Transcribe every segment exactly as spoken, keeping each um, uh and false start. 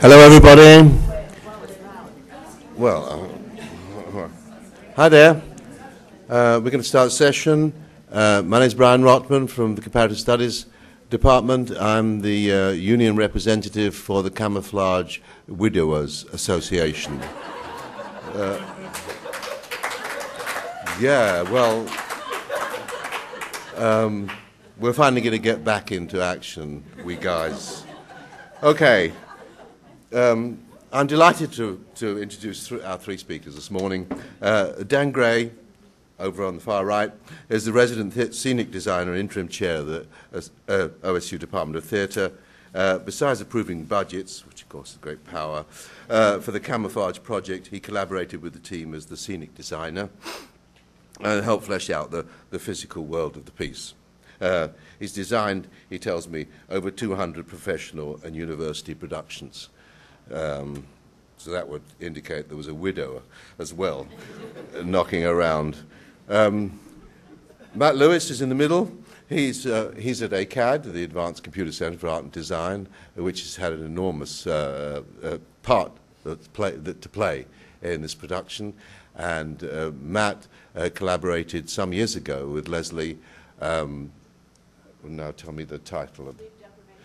Hello, everybody. Well, uh, hi there. Uh, we're going to start the session. Uh, my name is Brian Rotman from the Comparative Studies Department. I'm the uh, union representative for the Camouflage Widowers Association. Uh, yeah, well, um, we're finally going to get back into action, we guys. Okay. Um, I'm delighted to, to introduce th- our three speakers this morning. Uh, Dan Gray, over on the far right, is the resident th- scenic designer and interim chair of the uh, uh, O S U Department of Theatre. Uh, besides approving budgets, which of course is great power, uh, for the Camouflage project, he collaborated with the team as the scenic designer and helped flesh out the, the physical world of the piece. Uh, he's designed, he tells me, over two hundred professional and university productions. Um, so that would indicate there was a widower as well knocking around. Um, Matt Lewis is in the middle. He's uh, he's at A C A D, the Advanced Computer Center for Art and Design, which has had an enormous uh, uh, part that play, that to play in this production. And uh, Matt uh, collaborated some years ago with Leslie. Um, now tell me the title of it.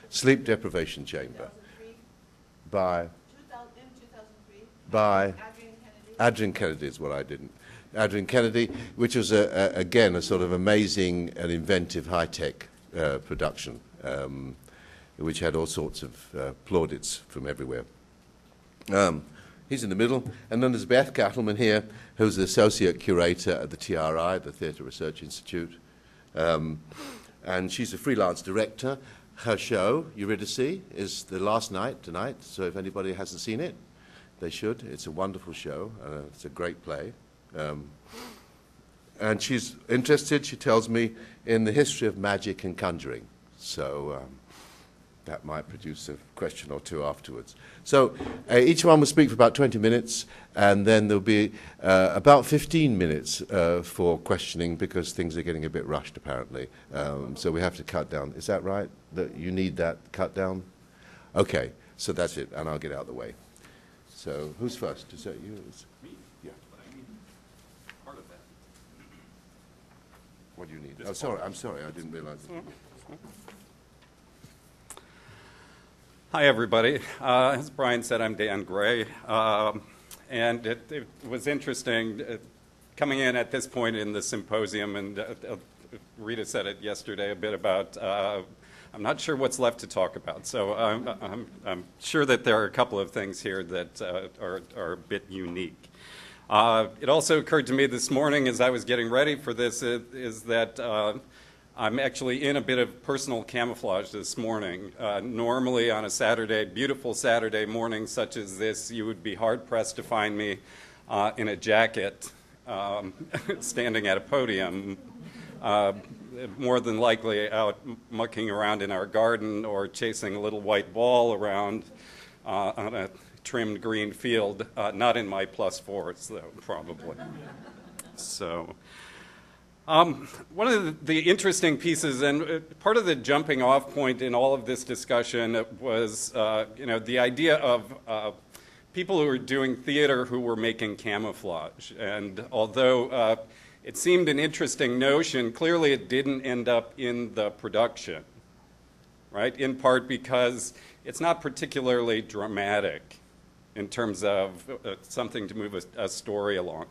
Sleep Deprivation Chamber. By, by Adrienne Kennedy is what I didn't. Adrienne Kennedy, which was, a, a, again, a sort of amazing and inventive high-tech uh, production, um, which had all sorts of uh, plaudits from everywhere. Um, he's in the middle. And then there's Beth Kattelman here, who's the associate curator at the T R I, the Theatre Research Institute. Um, and she's a freelance director. Her show, Eurydice, is the last night tonight, so if anybody hasn't seen it, they should. It's a wonderful show. Uh, it's a great play. Um, and she's interested, she tells me, in the history of magic and conjuring. So um, that might produce a question or two afterwards. So uh, each one will speak for about twenty minutes, and then there'll be uh, about fifteen minutes uh, for questioning, because things are getting a bit rushed, apparently. Um, so we have to cut down. Is that right? That you need that cut down? Okay, so that's it, and I'll get out of the way. So who's first? Is that you? It's me? Yeah. But I need part of that. What do you need? This oh, sorry, I'm sorry, I didn't realize it. Hi, everybody. Uh, as Brian said, I'm Dan Gray. Um, and it, it was interesting uh, coming in at this point in the symposium, and uh, uh, Rita said it yesterday a bit about. Uh, I'm not sure what's left to talk about, so I'm, I'm, I'm sure that there are a couple of things here that uh, are, are a bit unique. Uh, it also occurred to me this morning as I was getting ready for this is, is that uh, I'm actually in a bit of personal camouflage this morning. Uh, normally on a Saturday, beautiful Saturday morning such as this, you would be hard-pressed to find me uh, in a jacket um, standing at a podium. Uh, more than likely out mucking around in our garden or chasing a little white ball around uh, on a trimmed green field. Uh, not in my plus fours, though, probably. So um, one of the, the interesting pieces, and part of the jumping off point in all of this discussion was uh, you know, the idea of uh, people who were doing theater who were making camouflage. And although uh, it seemed an interesting notion. Clearly, it didn't end up in the production, right? In part because it's not particularly dramatic in terms of uh, something to move a, a story along.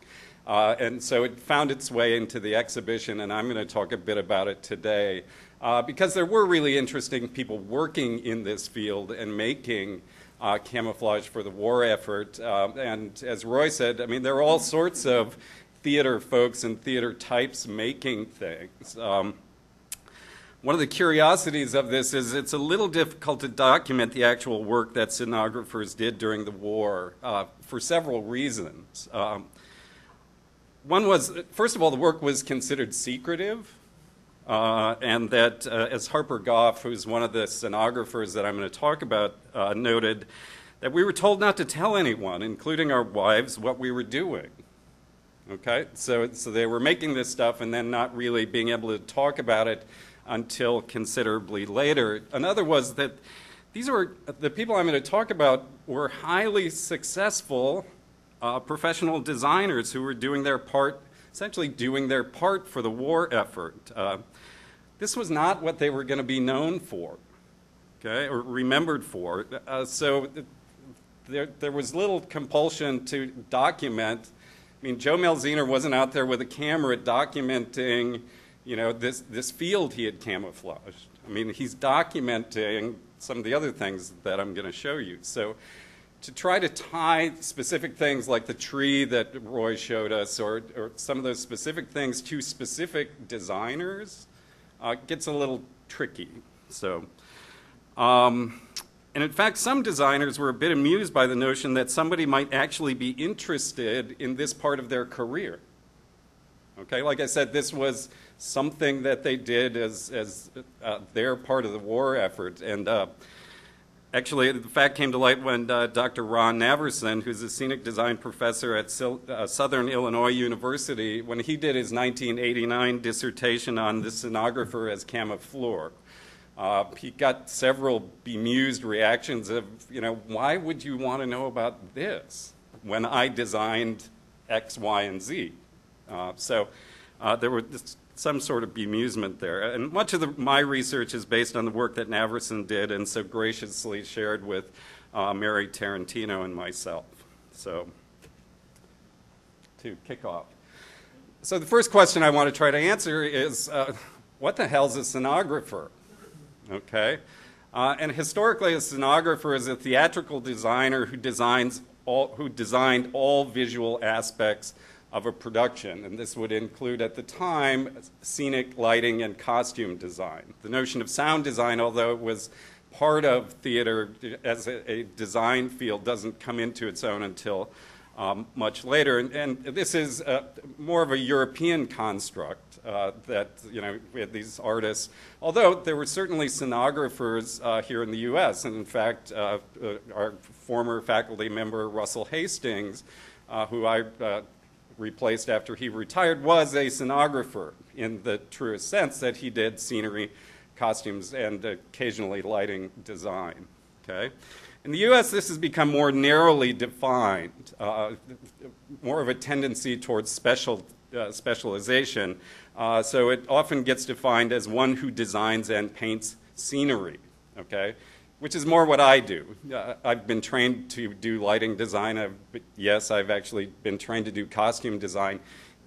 Uh, and so it found its way into the exhibition, and I'm going to talk a bit about it today uh, because there were really interesting people working in this field and making Uh, camouflage for the war effort. Uh, and as Roy said, I mean, there are all sorts of theater folks and theater types making things. Um, one of the curiosities of this is it's a little difficult to document the actual work that scenographers did during the war uh, for several reasons. Um, one was, first of all, the work was considered secretive, uh, and that uh, as Harper Goff, who's one of the scenographers that I'm going to talk about, uh, noted, that we were told not to tell anyone, including our wives, what we were doing. Okay, so, so they were making this stuff and then not really being able to talk about it until considerably later. Another was that these are the people I'm going to talk about were highly successful uh, professional designers who were doing their part, essentially doing their part for the war effort. Uh, this was not what they were going to be known for, okay, or remembered for. Uh, so there, there was little compulsion to document. I mean, Jo Mielziner wasn't out there with a camera documenting, you know, this, this field he had camouflaged. I mean, he's documenting some of the other things that I'm going to show you. So to try to tie specific things like the tree that Roy showed us or, or some of those specific things to specific designers uh, gets a little tricky. So, um, and in fact, some designers were a bit amused by the notion that somebody might actually be interested in this part of their career. Okay, like I said, this was something that they did as, as uh, their part of the war effort. And uh, actually, the fact came to light when uh, Doctor Ron Naverson, who's a scenic design professor at Sil uh, Southern Illinois University, when he did his nineteen eighty-nine dissertation on the scenographer as camoufleur, uh, he got several bemused reactions of, you know, why would you want to know about this when I designed X, Y, and Z? Uh, so uh, there were some sort of bemusement there. And much of the, my research is based on the work that Naverson did and so graciously shared with uh, Mary Tarantino and myself. So to kick off. So the first question I want to try to answer is, uh, what the hell's a scenographer? Okay. Uh, and historically, a scenographer is a theatrical designer who designs all, who designed all visual aspects of a production, and this would include at the time scenic lighting and costume design. The notion of sound design, although it was part of theater as a, a design field, doesn't come into its own until um, much later. And, and this is uh, more of a European construct uh, that, you know, we had these artists, although there were certainly scenographers uh, here in the U S, and in fact, uh, our former faculty member Russell Hastings, uh, who I uh, replaced after he retired, was a scenographer in the truest sense that he did scenery, costumes, and occasionally lighting design. Okay? In the U S, this has become more narrowly defined, uh, more of a tendency towards special, uh, specialization. Uh, so it often gets defined as one who designs and paints scenery, okay? Which is more what I do. Uh, I've been trained to do lighting design. I've, yes, I've actually been trained to do costume design.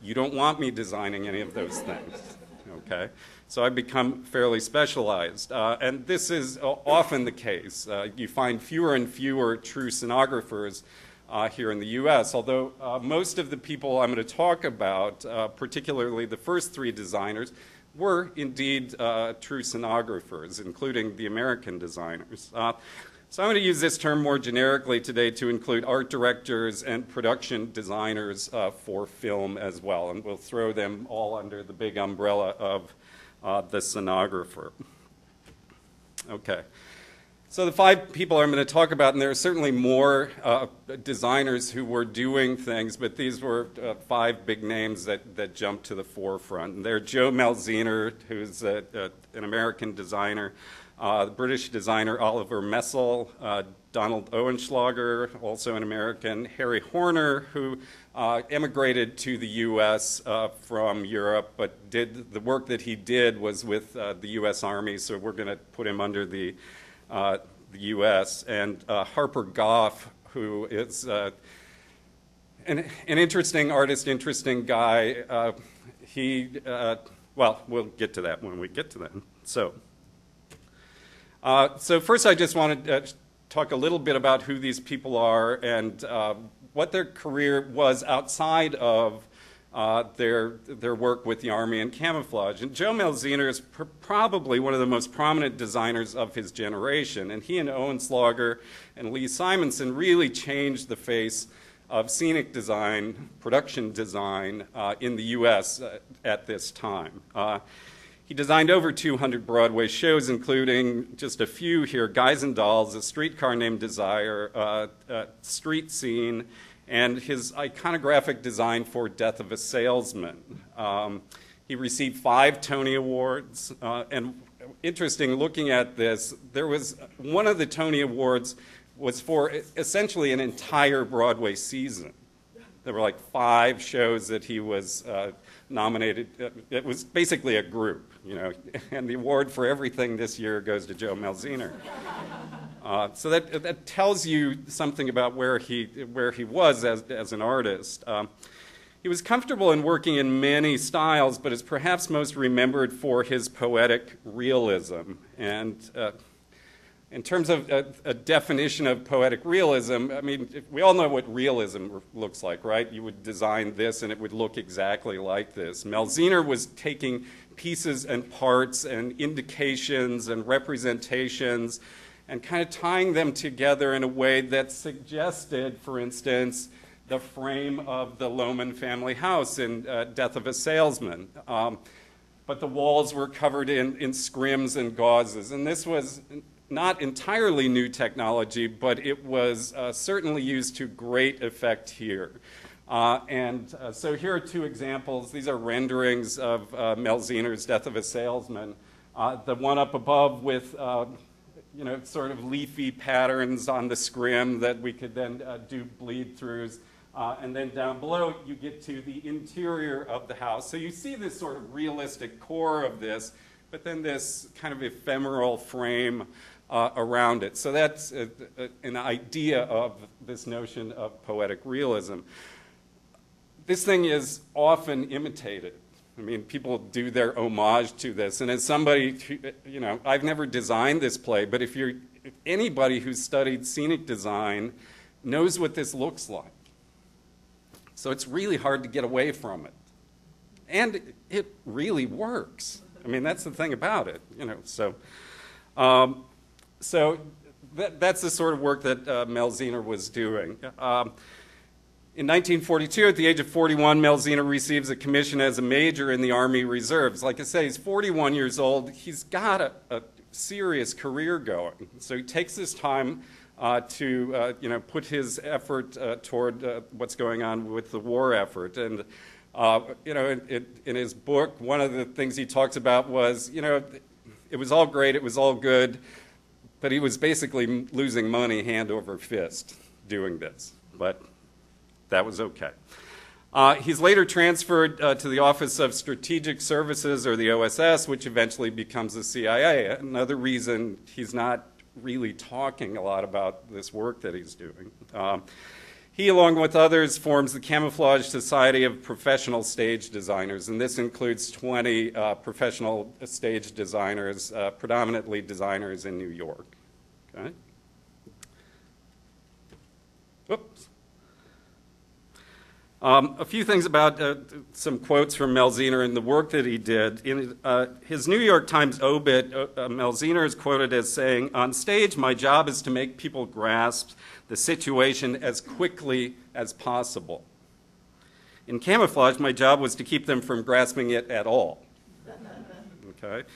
You don't want me designing any of those things, okay? So I've become fairly specialized. Uh, and this is often the case. Uh, you find fewer and fewer true scenographers uh, here in the U S, although uh, most of the people I'm going to talk about, uh, particularly the first three designers, were indeed uh, true scenographers, including the American designers. Uh, so I'm going to use this term more generically today to include art directors and production designers uh, for film as well, and we'll throw them all under the big umbrella of uh, the scenographer. Okay. So the five people I'm going to talk about, and there are certainly more uh, designers who were doing things, but these were uh, five big names that, that jumped to the forefront. And they're Jo Mielziner, who's a, a, an American designer, uh, the British designer Oliver Messel, uh, Donald Oenslager, also an American, Harry Horner, who uh, emigrated to the U S uh, from Europe, but did the work that he did was with uh, the U S Army, so we're going to put him under the Uh, the U S, and uh, Harper Goff, who is uh, an, an interesting artist, interesting guy. Uh, he, uh, well, we'll get to that when we get to that. So, uh, so first I just wanted to talk a little bit about who these people are and uh, what their career was outside of Uh, their, their work with the Army and camouflage. And Jo Mielziner is pr probably one of the most prominent designers of his generation, and he and Oenslager and Lee Simonson really changed the face of scenic design, production design uh, in the U S uh, at this time. Uh, he designed over two hundred Broadway shows, including just a few here, Guys and Dolls, A Streetcar Named Desire, uh, uh, Street Scene, and his iconographic design for Death of a Salesman. Um, he received five Tony Awards, uh, and interesting looking at this. There was one of the Tony Awards was for essentially an entire Broadway season. There were like five shows that he was uh, nominated. It was basically a group, you know, and the award for everything this year goes to Jo Mielziner. Uh, so that, that tells you something about where he, where he was as, as an artist. Um, he was comfortable in working in many styles, but is perhaps most remembered for his poetic realism. And uh, in terms of a, a definition of poetic realism, I mean, we all know what realism looks like, right? You would design this and it would look exactly like this. Mielziner was taking pieces and parts and indications and representations and kind of tying them together in a way that suggested, for instance, the frame of the Lohman family house in uh, Death of a Salesman. Um, but the walls were covered in, in scrims and gauzes. And this was not entirely new technology, but it was uh, certainly used to great effect here. Uh, and uh, so here are two examples. These are renderings of uh, Mielziner's Death of a Salesman. Uh, the one up above with uh, you know, sort of leafy patterns on the scrim that we could then uh, do bleed-throughs. Uh, and then down below, you get to the interior of the house. So you see this sort of realistic core of this, but then this kind of ephemeral frame uh, around it. So that's a, a, an idea of this notion of poetic realism. This thing is often imitated. I mean, people do their homage to this. And as somebody, who, you know, I've never designed this play, but if you're, if anybody who's studied scenic design knows what this looks like. So it's really hard to get away from it. And it really works. I mean, that's the thing about it, you know. So, um, so that, that's the sort of work that uh, Mielziner was doing. Um, in nineteen forty-two, at the age of forty-one, Mielziner receives a commission as a major in the Army Reserves. Like I say, he's forty-one years old. He's got a, a serious career going. So he takes his time Uh, to uh, you know, put his effort uh, toward uh, what's going on with the war effort. And uh, you know, in, in, in his book, one of the things he talks about was, you know, it was all great, it was all good, but he was basically losing money hand over fist doing this, but that was okay. Uh, he's later transferred uh, to the Office of Strategic Services, or the O S S, which eventually becomes the C I A. Another reason he's not really talking a lot about this work that he's doing. Um, he, along with others, forms the Camouflage Society of Professional Stage Designers, and this includes twenty uh, professional stage designers, uh, predominantly designers in New York. Okay. Whoops. Um, a few things about uh, some quotes from Mielziner and the work that he did. In uh, his New York Times obit, uh, uh, Mielziner is quoted as saying, "On stage, my job is to make people grasp the situation as quickly as possible. In Camouflage, my job was to keep them from grasping it at all." Okay.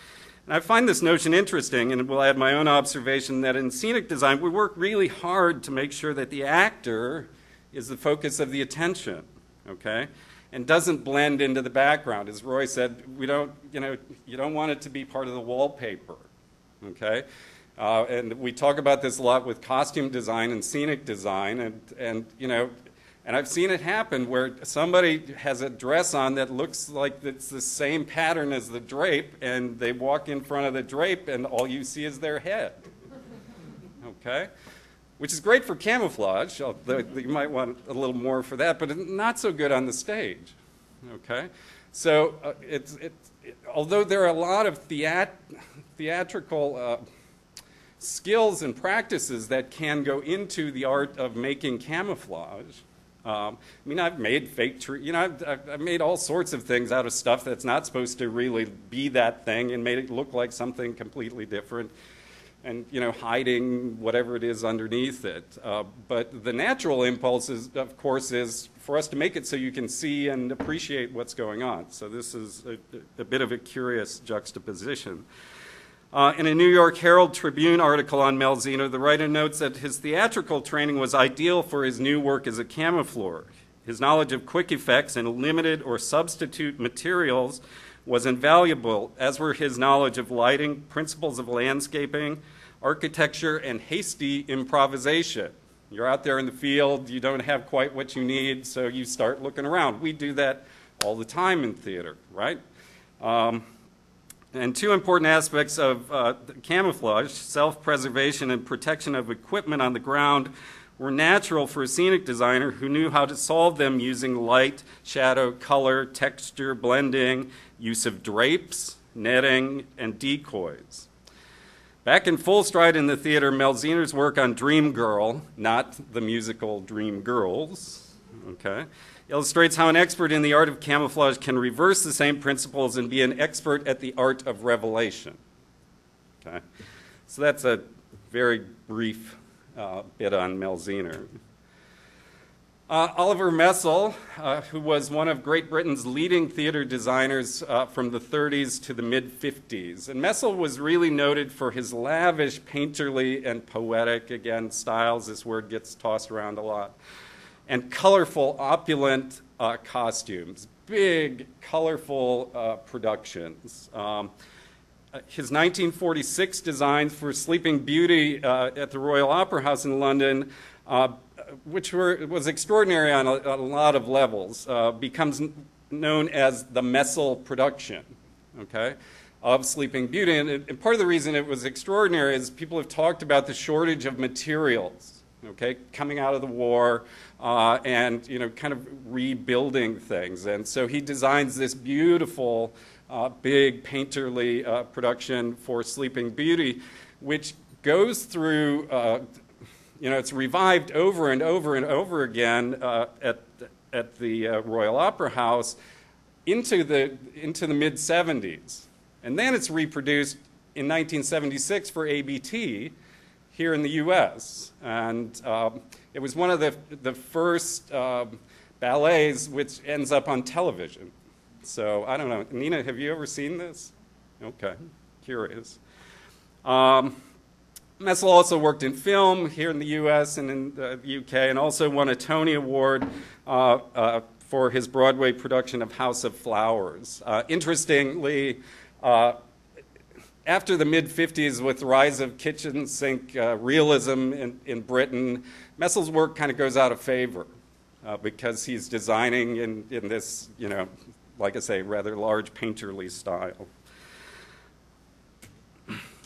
And I find this notion interesting, and will add my own observation that in scenic design, we work really hard to make sure that the actor is the focus of the attention, okay? And doesn't blend into the background. As Roy said, we don't, you know, you don't want it to be part of the wallpaper, okay? Uh, and we talk about this a lot with costume design and scenic design, and, and, you know, and I've seen it happen where somebody has a dress on that looks like it's the same pattern as the drape, and they walk in front of the drape and all you see is their head, okay? Which is great for camouflage, although you might want a little more for that, but not so good on the stage, okay? So uh, it's, it's, it, although there are a lot of theat theatrical uh, skills and practices that can go into the art of making camouflage, um, I mean, I've made fake trees, you know, I've, I've made all sorts of things out of stuff that's not supposed to really be that thing and made it look like something completely different, and, you know, hiding whatever it is underneath it. Uh, but the natural impulse, is, of course, is for us to make it so you can see and appreciate what's going on. So this is a, a bit of a curious juxtaposition. Uh, in a New York Herald Tribune article on Mielziner, the writer notes that his theatrical training was ideal for his new work as a camoufleur. His knowledge of quick effects and limited or substitute materials was invaluable, as were his knowledge of lighting, principles of landscaping, architecture, and hasty improvisation. You're out there in the field, you don't have quite what you need, so you start looking around. We do that all the time in theater, right? Um, and two important aspects of uh, camouflage, self-preservation and protection of equipment on the ground, were natural for a scenic designer who knew how to solve them using light, shadow, color, texture, blending, use of drapes, netting, and decoys. Back in full stride in the theater, Mielziner's work on Dream Girl, not the musical Dream Girls, okay, illustrates how an expert in the art of camouflage can reverse the same principles and be an expert at the art of revelation. Okay, so that's a very brief uh, bit on Mielziner. Uh, Oliver Messel, uh, who was one of Great Britain's leading theater designers uh, from the thirties to the mid fifties. And Messel was really noted for his lavish, painterly, and poetic, again, styles. This word gets tossed around a lot. And colorful, opulent uh, costumes, big, colorful uh, productions. Um, his nineteen forty-six designs for Sleeping Beauty uh, at the Royal Opera House in London, uh, which were, was extraordinary on a, a lot of levels, uh, becomes known as the Messel production, okay, of Sleeping Beauty. And, and part of the reason it was extraordinary is people have talked about the shortage of materials, okay, coming out of the war uh, and, you know, kind of rebuilding things. And so he designs this beautiful, uh, big painterly uh, production for Sleeping Beauty, which goes through uh, you know, it's revived over and over and over again uh, at at the uh, Royal Opera House into the into the mid seventies, and then it's reproduced in nineteen seventy-six for A B T here in the U S And um, it was one of the the first uh, ballets which ends up on television. So I don't know, Nina, have you ever seen this? Okay, curious. Um, Messel also worked in film here in the U S and in the U K, and also won a Tony Award uh, uh, for his Broadway production of House of Flowers. Uh, interestingly, uh, after the mid fifties, with the rise of kitchen sink uh, realism in, in Britain, Messel's work kind of goes out of favor uh, because he's designing in, in this, you know, like I say, rather large painterly style.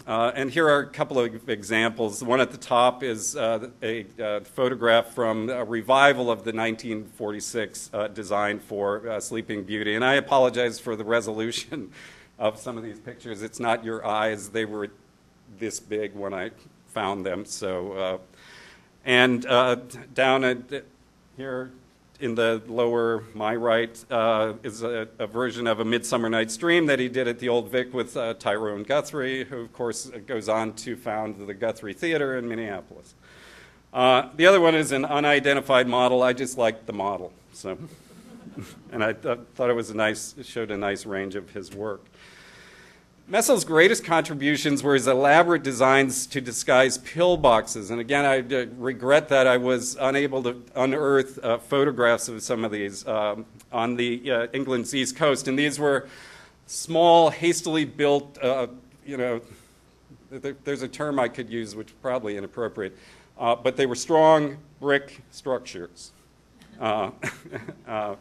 Uh, and here are a couple of examples. The one at the top is uh, a uh, photograph from a revival of the nineteen forty-six uh, design for uh, Sleeping Beauty. And I apologize for the resolution of some of these pictures. It's not your eyes. They were this big when I found them. So, uh, and uh, down at, here in the lower, my right, uh, is a, a version of A Midsummer Night's Dream that he did at the Old Vic with uh, Tyrone Guthrie, who of course goes on to found the Guthrie Theater in Minneapolis. Uh, the other one is an unidentified model. I just liked the model, so, and I th thought it was a nice, it showed a nice range of his work. Messel's greatest contributions were his elaborate designs to disguise pillboxes. And again, I uh, regret that I was unable to unearth uh, photographs of some of these um, on the uh, England's East Coast. And these were small, hastily built, uh, you know, th there's a term I could use which is probably inappropriate, uh, but they were strong brick structures uh, uh,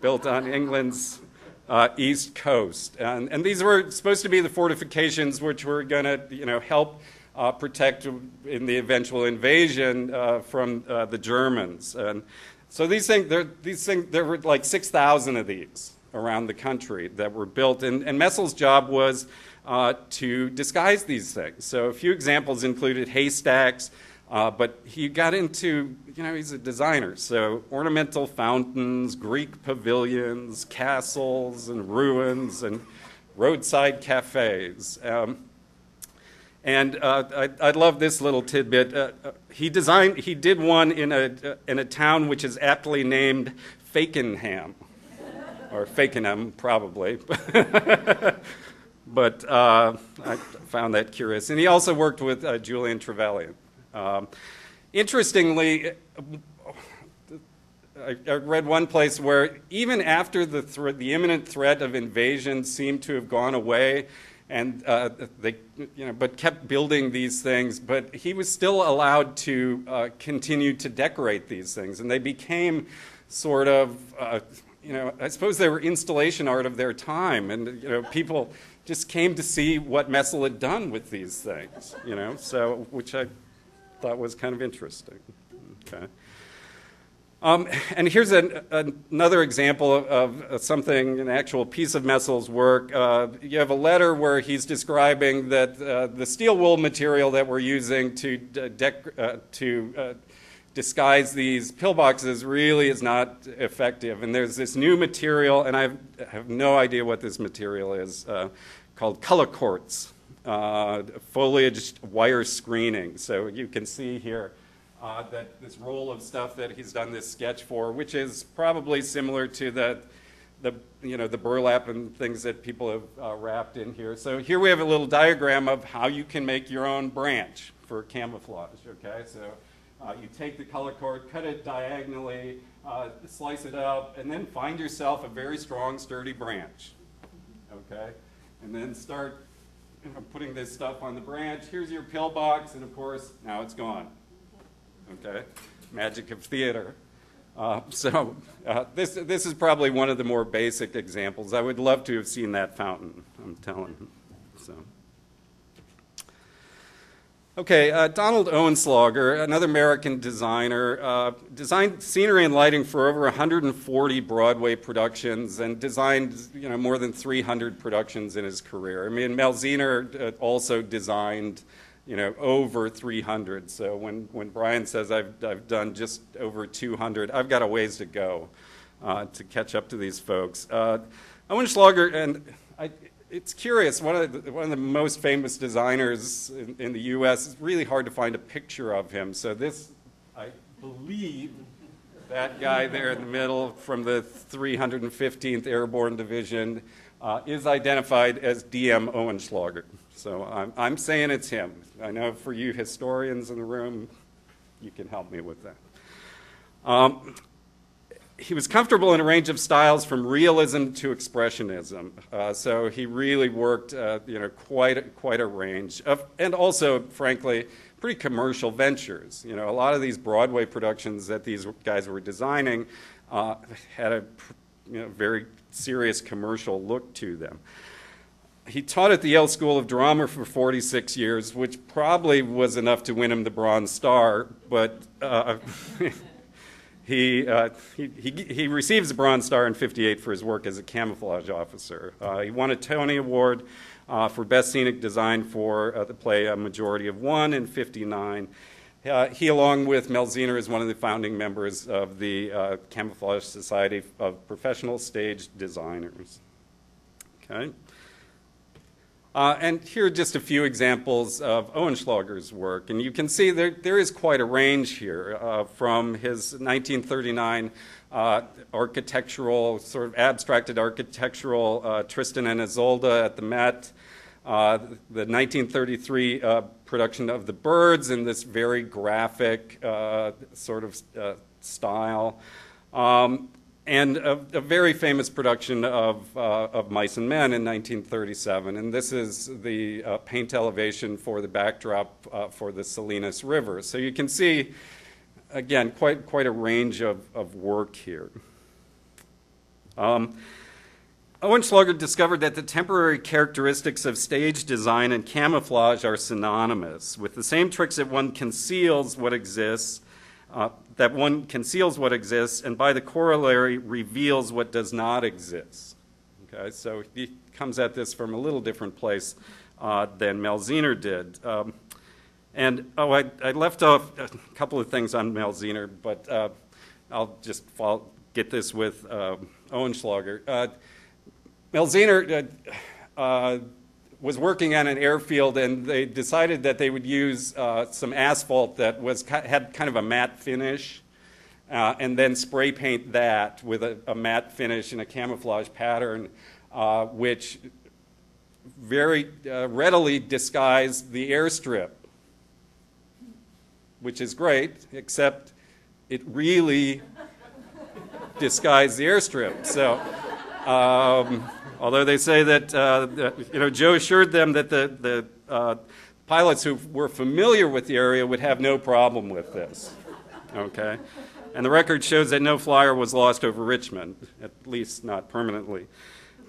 built on England's Uh, East Coast. And, and these were supposed to be the fortifications which were going to, you know, help uh, protect in the eventual invasion uh, from uh, the Germans. And so these things, these things, there were like six thousand of these around the country that were built. And, and Messel's job was uh, to disguise these things. So a few examples included haystacks, uh, but he got into, you know, he's a designer, so ornamental fountains, Greek pavilions, castles and ruins, and roadside cafes. Um, and uh, I, I love this little tidbit. Uh, he designed, he did one in a, uh, in a town which is aptly named Fakenham, or Fakenham probably. But uh, I found that curious. And he also worked with uh, Julian Trevelyan. Um, Interestingly, I, I read one place where even after the, th the imminent threat of invasion seemed to have gone away, and uh, they, you know, but kept building these things, but he was still allowed to uh, continue to decorate these things, and they became sort of, uh, you know, I suppose they were installation art of their time, and you know, people just came to see what Messel had done with these things, you know, so, which I thought was kind of interesting. Okay. Um, and here's an, another example of, of something, an actual piece of Messel's work. Uh, you have a letter where he's describing that uh, the steel wool material that we're using to, dec uh, to uh, disguise these pillboxes really is not effective. And there's this new material, and I've, I have no idea what this material is, uh, called color quartz, uh, foliage wire screening. So you can see here. Uh, that this roll of stuff that he's done this sketch for, which is probably similar to the, the you know, the burlap and things that people have uh, wrapped in here. So here we have a little diagram of how you can make your own branch for camouflage. Okay, so uh, you take the color cord, cut it diagonally, uh, slice it up, and then find yourself a very strong, sturdy branch. Okay, and then start you know, putting this stuff on the branch. Here's your pillbox, and of course now it's gone. Okay, magic of theater. Uh, so uh, this this is probably one of the more basic examples. I would love to have seen that fountain. I'm telling you. So. Okay, uh, Donald Oenslager, another American designer, uh, designed scenery and lighting for over one hundred forty Broadway productions, and designed you know more than three hundred productions in his career. I mean, Mielziner also designed. You know, over three hundred. So when, when Brian says I've, I've done just over two hundred, I've got a ways to go uh, to catch up to these folks. Uh, Oenslager, and I, it's curious, one of, the, one of the most famous designers in, in the U S, it's really hard to find a picture of him. So this, I believe, that guy there in the middle from the three hundred fifteenth Airborne Division uh, is identified as D M Oenslager. So I'm, I'm saying it's him. I know for you historians in the room, you can help me with that. Um, he was comfortable in a range of styles from realism to expressionism. Uh, so he really worked, uh, you know, quite a, quite a range of, and also, frankly, pretty commercial ventures. You know, a lot of these Broadway productions that these guys were designing uh, had a you know, very serious commercial look to them. He taught at the Yale School of Drama for forty-six years, which probably was enough to win him the Bronze Star, but uh, he, uh, he, he, he receives the Bronze Star in fifty-eight for his work as a camouflage officer. Uh, he won a Tony Award uh, for Best Scenic Design for uh, the play A Majority of One in fifty-nine. Uh, he, along with Mielziner, is one of the founding members of the uh, Camouflage Society of Professional Stage Designers. Okay. Uh, and here are just a few examples of Oenslager's work. And you can see there, there is quite a range here uh, from his nineteen thirty-nine uh, architectural, sort of abstracted architectural uh, Tristan and Isolde at the Met, uh, the nineteen thirty-three uh, production of The Birds in this very graphic uh, sort of uh, style. Um, And a, a very famous production of, uh, of Mice and Men in nineteen thirty-seven. And this is the uh, paint elevation for the backdrop uh, for the Salinas River. So you can see, again, quite, quite a range of, of work here. Um, Oenslager discovered that the temporary characteristics of stage design and camouflage are synonymous. With the same tricks that one conceals what exists, Uh, that one conceals what exists, and by the corollary reveals what does not exist. Okay, so he comes at this from a little different place uh, than Mielziner did. Um, and oh, I, I left off a couple of things on Mielziner, but uh, I'll just follow, get this with uh, Oenslager. Uh, Mielziner uh, uh, was working on an airfield, and they decided that they would use uh, some asphalt that was had kind of a matte finish, uh, and then spray paint that with a, a matte finish and a camouflage pattern, uh, which very uh, readily disguised the airstrip, which is great, except it really disguise the airstrip. So, um, although they say that, uh, that, you know, Joe assured them that the, the uh, pilots who were familiar with the area would have no problem with this, okay? And the record shows that no flyer was lost over Richmond, at least not permanently.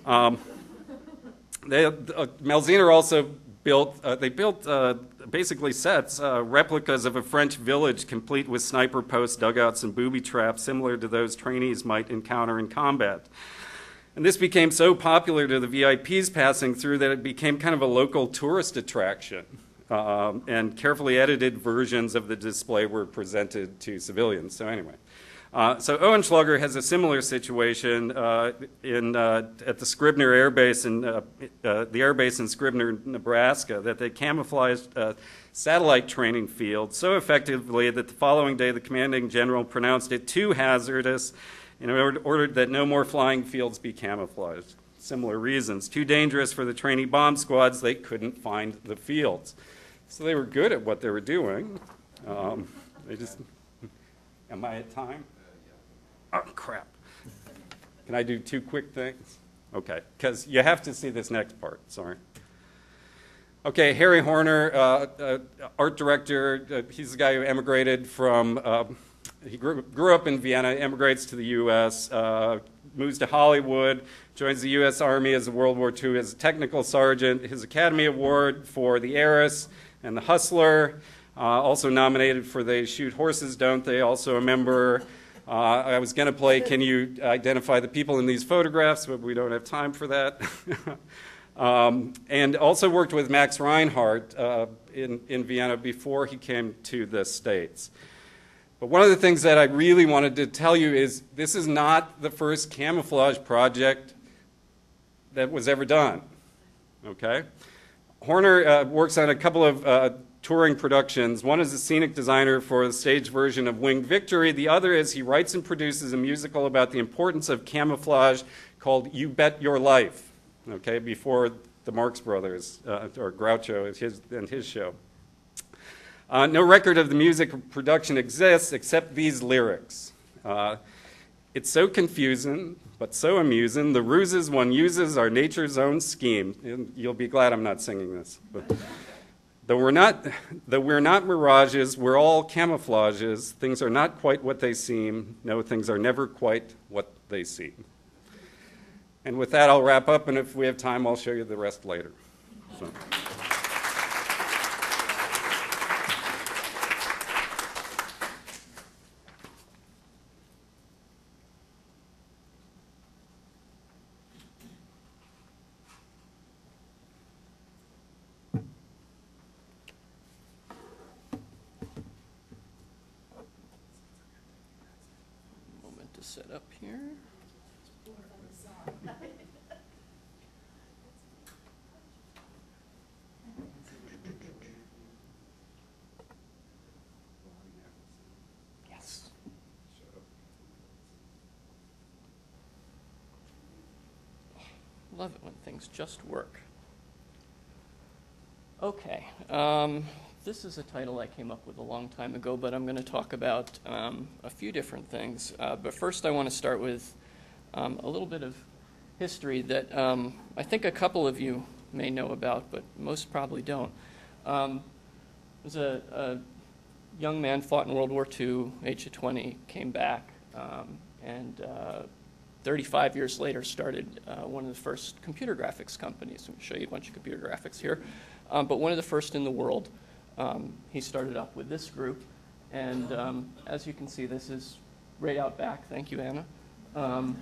Um, they, uh, Mielziner also built, uh, they built uh, basically sets, uh, replicas of a French village complete with sniper posts, dugouts, and booby traps similar to those trainees might encounter in combat. And this became so popular to the V I Ps passing through that it became kind of a local tourist attraction. Um, and carefully edited versions of the display were presented to civilians. So anyway, uh, so Oenslager has a similar situation uh, in uh, at the Scribner Air Base in uh, uh, the Air Base in Scribner, Nebraska, that they camouflaged a uh, satellite training field so effectively that the following day the commanding general pronounced it too hazardous, and ordered that no more flying fields be camouflaged. Similar reasons, too dangerous for the trainee bomb squads, they couldn't find the fields. So they were good at what they were doing. Um, they just, am I at time? Oh, crap. Can I do two quick things? Okay, because you have to see this next part, sorry. Okay, Harry Horner, uh, uh, art director, uh, he's the guy who emigrated from, uh, he grew, grew up in Vienna, emigrates to the U S, uh, moves to Hollywood, joins the U S Army as a World War Two as a technical sergeant, his Academy Award for The Heiress and The Hustler, uh, also nominated for They Shoot Horses, Don't They, also a member. Uh, I was going to play, can you identify the people in these photographs, but we don't have time for that. um, and also worked with Max Reinhardt uh, in, in Vienna before he came to the States. But one of the things that I really wanted to tell you is this is not the first camouflage project that was ever done, okay? Horner uh, works on a couple of uh, touring productions. One is a scenic designer for the stage version of Winged Victory. The other is he writes and produces a musical about the importance of camouflage called You Bet Your Life, okay, before the Marx Brothers, uh, or Groucho and his, and his show. Uh, no record of the music production exists except these lyrics. Uh, it's so confusing, but so amusing. The ruses one uses are nature's own scheme. And you'll be glad I'm not singing this. But though we're not, though we're not mirages, we're all camouflages. Things are not quite what they seem. No, things are never quite what they seem. And with that, I'll wrap up. And if we have time, I'll show you the rest later. So. Love it when things just work. Okay, um, this is a title I came up with a long time ago, but I'm going to talk about um, a few different things. Uh, but first I want to start with um, a little bit of history that um, I think a couple of you may know about, but most probably don't. Um, was a, a young man fought in World War Two, age of twenty, came back, um, and uh, thirty-five years later, started uh, one of the first computer graphics companies. I'm going to show you a bunch of computer graphics here. Um, but one of the first in the world. Um, he started up with this group. And um, as you can see, this is right out back. Thank you, Anna. Um,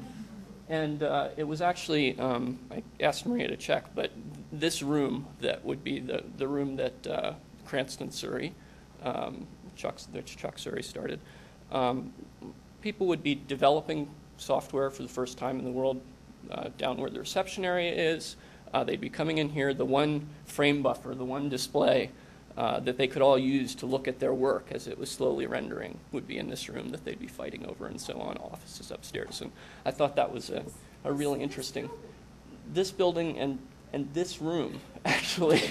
and uh, it was actually, um, I asked Maria to check, but this room that would be the, the room that uh, Cranston, Surrey, um, Chuck's, which Chuck Surrey started, um, people would be developing software for the first time in the world, uh, down where the reception area is. Uh, they'd be coming in here, the one frame buffer, the one display uh, that they could all use to look at their work as it was slowly rendering would be in this room that they'd be fighting over and so on, offices upstairs. And I thought that was a, a really interesting, this building and, and this room actually,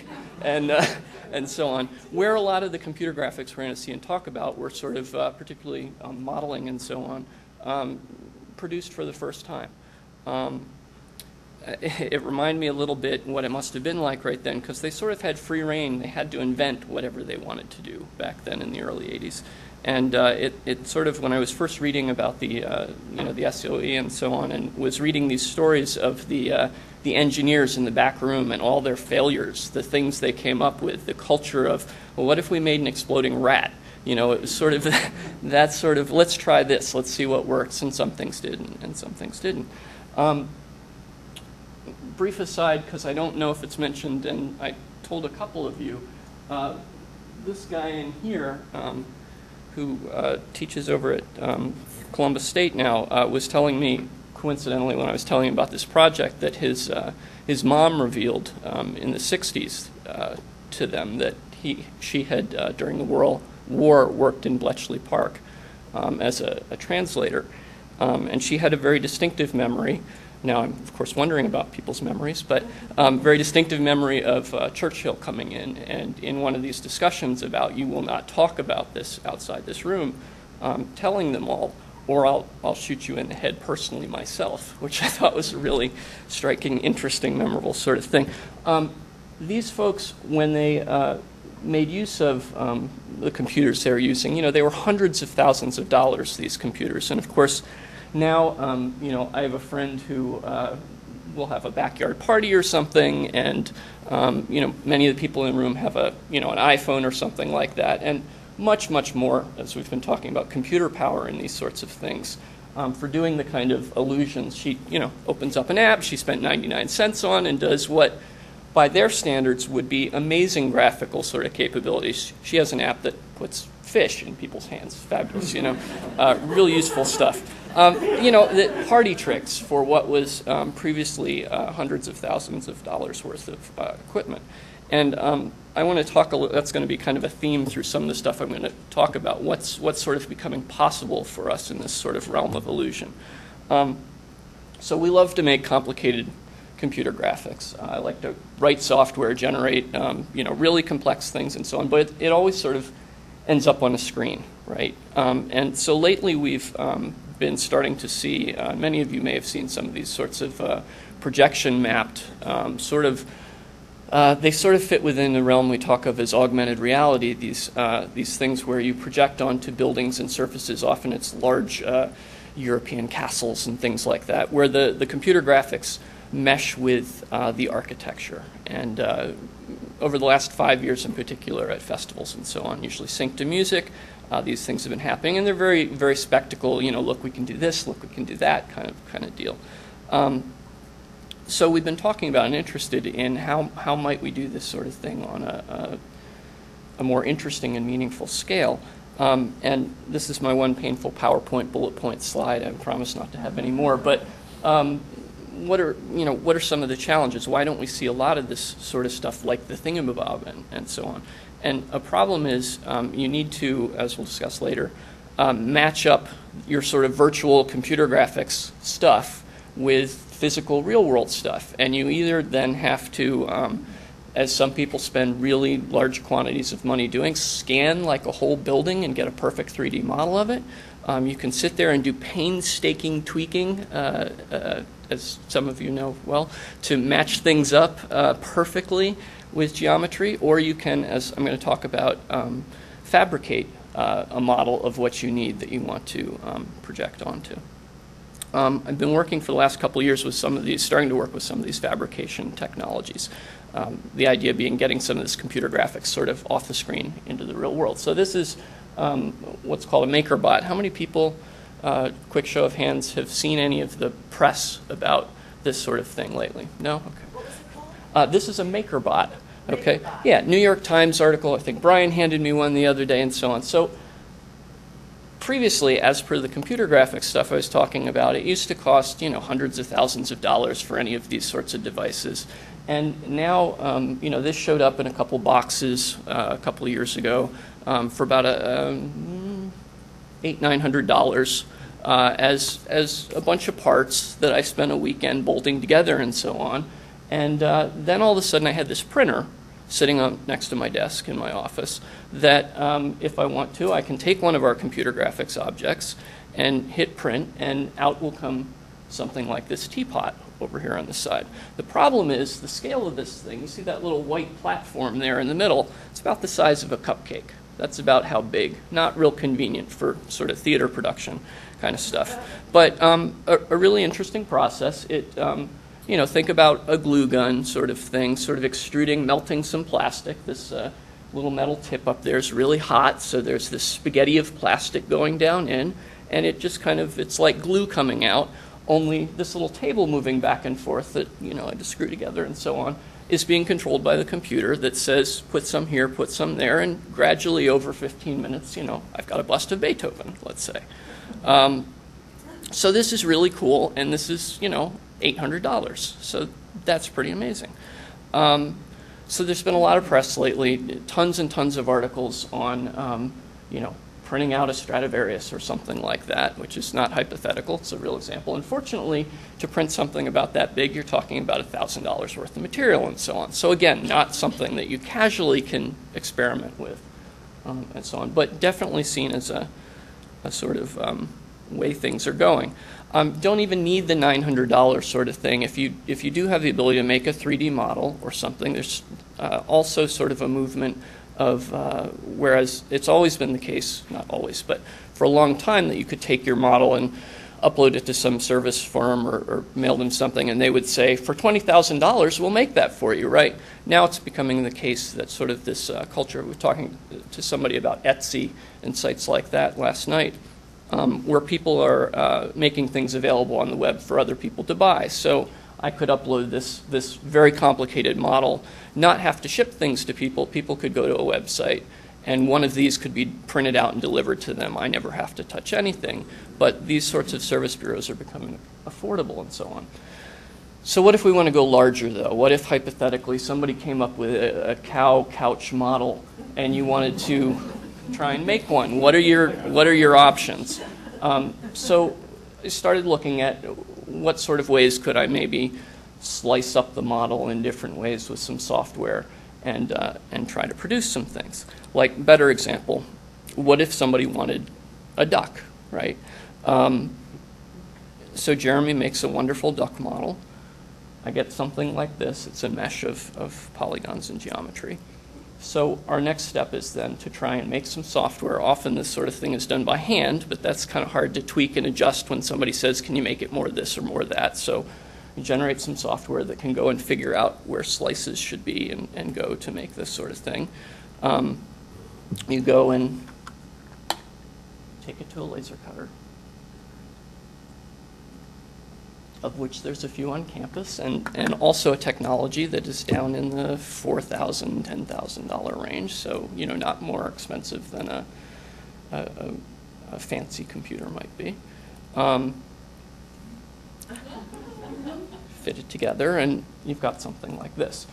and, uh, and so on, where a lot of the computer graphics we're going to see and talk about were sort of uh, particularly um, modeling and so on. Um, produced for the first time. Um, it, it reminded me a little bit what it must have been like right then, because they sort of had free reign. They had to invent whatever they wanted to do back then in the early eighties. And uh, it, it sort of, when I was first reading about the, uh, you know, the S O E and so on, and was reading these stories of the, uh, the engineers in the back room and all their failures, the things they came up with, the culture of, well, what if we made an exploding rat? You know, it was sort of that sort of, let's try this, let's see what works, and some things didn't, and some things didn't. Um, brief aside, because I don't know if it's mentioned, and I told a couple of you, uh, this guy in here, um, who uh, teaches over at um, Columbus State now, uh, was telling me, coincidentally, when I was telling him about this project, that his uh, his mom revealed um, in the sixties uh, to them that he she had, uh, during the world war, worked in Bletchley Park um, as a, a translator. Um, and she had a very distinctive memory. Now I'm, of course, wondering about people's memories, but um, very distinctive memory of uh, Churchill coming in, and in one of these discussions about, you will not talk about this outside this room, um, telling them all, or I'll, I'll shoot you in the head personally myself, which I thought was a really striking, interesting, memorable sort of thing. Um, these folks, when they uh, made use of um, the computers they were using, you know, they were hundreds of thousands of dollars, these computers, and of course, now, um, you know, I have a friend who uh, will have a backyard party or something, and, um, you know, many of the people in the room have a, you know, an iPhone or something like that, and much, much more, as we've been talking about, computer power in these sorts of things um, for doing the kind of illusions. She, you know, opens up an app she spent ninety-nine cents on and does what, by their standards, would be amazing graphical sort of capabilities. She has an app that puts fish in people's hands. Fabulous, you know, uh, real useful stuff. Um, you know, the party tricks for what was um, previously uh, hundreds of thousands of dollars worth of uh, equipment. And um, I want to talk a little, that's going to be kind of a theme through some of the stuff I'm going to talk about, what's, what's sort of becoming possible for us in this sort of realm of illusion. Um, so we love to make complicated computer graphics. Uh, I like to write software, generate, um, you know, really complex things and so on, but it, it always sort of ends up on a screen, right? Um, and so lately we've um, been starting to see, uh, many of you may have seen some of these sorts of uh, projection mapped um, sort of, uh, they sort of fit within the realm we talk of as augmented reality, these, uh, these things where you project onto buildings and surfaces, often it's large uh, European castles and things like that, where the, the computer graphics mesh with uh, the architecture. And uh, over the last five years in particular at festivals and so on, usually synced to music, Uh, these things have been happening, and they're very, very spectacle, you know, look, we can do this, look, we can do that kind of kind of deal. Um, so we've been talking about and interested in how, how might we do this sort of thing on a, a, a more interesting and meaningful scale. Um, and this is my one painful PowerPoint bullet point slide. I promise not to have any more, but um, what are, you know, what are some of the challenges? Why don't we see a lot of this sort of stuff like the thingamabob and, and so on? And a problem is um, you need to, as we'll discuss later, um, match up your sort of virtual computer graphics stuff with physical real world stuff. And you either then have to, um, as some people spend really large quantities of money doing, scan like a whole building and get a perfect three D model of it. Um, you can sit there and do painstaking tweaking, uh, uh, as some of you know well, to match things up uh, perfectly with geometry, or you can, as I'm going to talk about, um, fabricate uh, a model of what you need that you want to um, project onto. Um, I've been working for the last couple of years with some of these, starting to work with some of these fabrication technologies. Um, the idea being getting some of this computer graphics sort of off the screen into the real world. So this is um, what's called a MakerBot. How many people, uh, quick show of hands, have seen any of the press about this sort of thing lately? No? Okay. Uh, this is a MakerBot. Okay. Yeah, New York Times article. I think Brian handed me one the other day and so on. So previously, as per the computer graphics stuff I was talking about, it used to cost, you know, hundreds of thousands of dollars for any of these sorts of devices. And now, um, you know, this showed up in a couple boxes uh, a couple of years ago um, for about a, um, eight, nine hundred dollars uh, as, as a bunch of parts that I spent a weekend bolting together and so on. And uh, then all of a sudden I had this printer sitting on, next to my desk in my office that um, if I want to, I can take one of our computer graphics objects and hit print, and out will come something like this teapot over here on the side. The problem is the scale of this thing. You see that little white platform there in the middle? It's about the size of a cupcake. That's about how big. Not real convenient for sort of theater production kind of stuff. But um, a, a really interesting process. It, um, you know, think about a glue gun sort of thing, sort of extruding, melting some plastic. This uh, little metal tip up there is really hot, so there's this spaghetti of plastic going down in, and it just kind of, it's like glue coming out, only this little table moving back and forth that, you know, I just screw together and so on, is being controlled by the computer that says put some here, put some there, and gradually over fifteen minutes, you know, I've got a bust of Beethoven, let's say. Um, so this is really cool, and this is, you know, eight hundred dollars, so that's pretty amazing. Um, so there's been a lot of press lately, tons and tons of articles on, um, you know, printing out a Stradivarius or something like that, which is not hypothetical, it's a real example. Unfortunately, to print something about that big, you're talking about one thousand dollars worth of material and so on. So again, not something that you casually can experiment with um, and so on, but definitely seen as a, a sort of um, way things are going. Um, don't even need the nine hundred dollar sort of thing. If you, if you do have the ability to make a three D model or something, there's uh, also sort of a movement of, uh, whereas it's always been the case, not always, but for a long time, that you could take your model and upload it to some service firm or, or mail them something, and they would say, for twenty thousand dollars, we'll make that for you, right? Now it's becoming the case that sort of this uh, culture, we were talking to somebody about Etsy and sites like that last night, um, where people are uh, making things available on the web for other people to buy. So I could upload this, this very complicated model, not have to ship things to people. People could go to a website, and one of these could be printed out and delivered to them. I never have to touch anything. But these sorts of service bureaus are becoming affordable and so on. So what if we want to go larger, though? What if, hypothetically, somebody came up with a, a cow couch model, and you wanted to try and make one? What are your, what are your options? Um, so I started looking at what sort of ways could I maybe slice up the model in different ways with some software and uh, and try to produce some things. Like, better example, what if somebody wanted a duck, right? Um, so Jeremy makes a wonderful duck model. I get something like this. It's a mesh of, of polygons and geometry. So our next step is then to try and make some software. Often this sort of thing is done by hand, but that's kind of hard to tweak and adjust when somebody says, can you make it more this or more that? So we generate some software that can go and figure out where slices should be and, and go to make this sort of thing. Um, you go and take it to a laser cutter, of which there's a few on campus, and, and also a technology that is down in the four thousand dollars, ten thousand dollars range, so, you know, not more expensive than a, a, a fancy computer might be. Um, fit it together, and you've got something like this.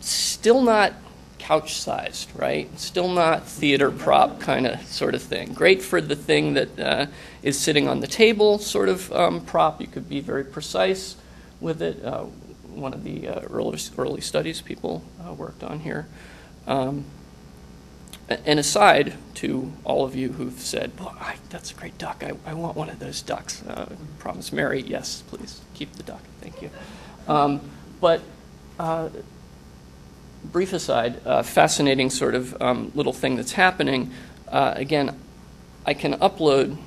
Still not couch-sized, right? Still not theater prop kind of sort of thing. Great for the thing that uh, is sitting on the table sort of um, prop. You could be very precise with it. Uh, one of the uh, early, early studies people uh, worked on here. Um, and aside to all of you who've said, boy, I, that's a great duck. I, I want one of those ducks. Uh, promise Mary, yes, please, keep the duck. Thank you. Um, but uh, brief aside, uh, fascinating sort of um, little thing that's happening. Uh, again, I can upload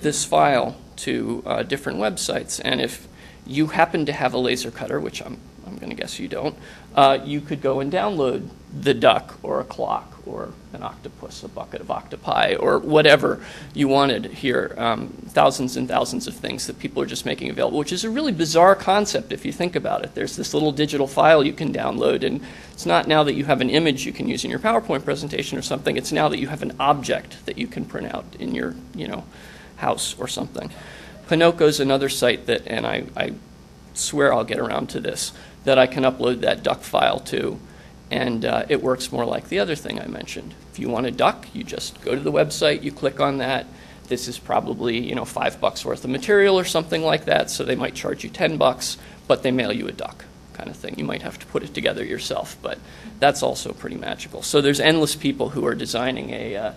this file to uh, different websites, and if you happen to have a laser cutter, which I'm, I'm going to guess you don't, uh, you could go and download the duck or a clock or an octopus, a bucket of octopi, or whatever you wanted here. Um, thousands and thousands of things that people are just making available, which is a really bizarre concept if you think about it. There's this little digital file you can download, and it's not now that you have an image you can use in your PowerPoint presentation or something. It's now that you have an object that you can print out in your, you know, house or something. Pinoco's another site that, and I, I swear I'll get around to this, that I can upload that duck file to. And uh, it works more like the other thing I mentioned. If you want a duck, you just go to the website, you click on that. This is probably, you know, five bucks worth of material or something like that, so they might charge you ten bucks, but they mail you a duck kind of thing. You might have to put it together yourself, but that's also pretty magical. So there's endless people who are designing a, uh,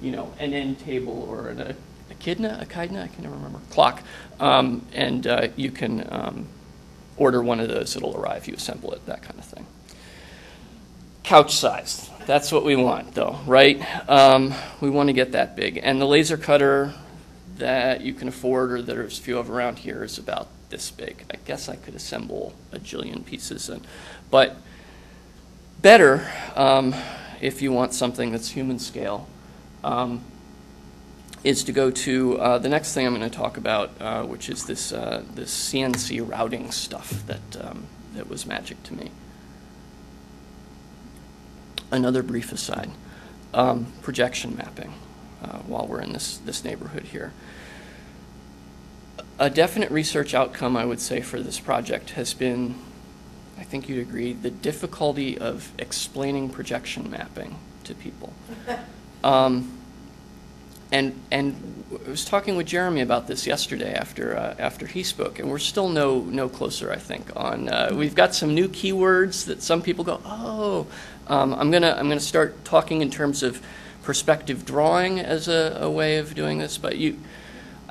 you know, an end table or an echidna, echidna, I can never remember, clock, um, and uh, you can um, order one of those, it'll arrive, you assemble it, that kind of thing. Couch size, that's what we want though, right? Um, we want to get that big, and the laser cutter that you can afford, or there's a few of around here, is about this big. I guess I could assemble a jillion pieces, and, but better um, if you want something that's human scale um, is to go to uh, the next thing I'm going to talk about, uh, which is this uh, this C N C routing stuff that um, that was magic to me. Another brief aside, um, projection mapping. Uh, while we're in this this neighborhood here, a definite research outcome, I would say, for this project has been, I think you'd agree, the difficulty of explaining projection mapping to people. Um, and and I was talking with Jeremy about this yesterday after uh, after he spoke, and we're still no no closer, I think. On uh, we've got some new keywords that some people go, oh, um, I'm gonna I'm gonna start talking in terms of perspective drawing as a, a way of doing this, but you,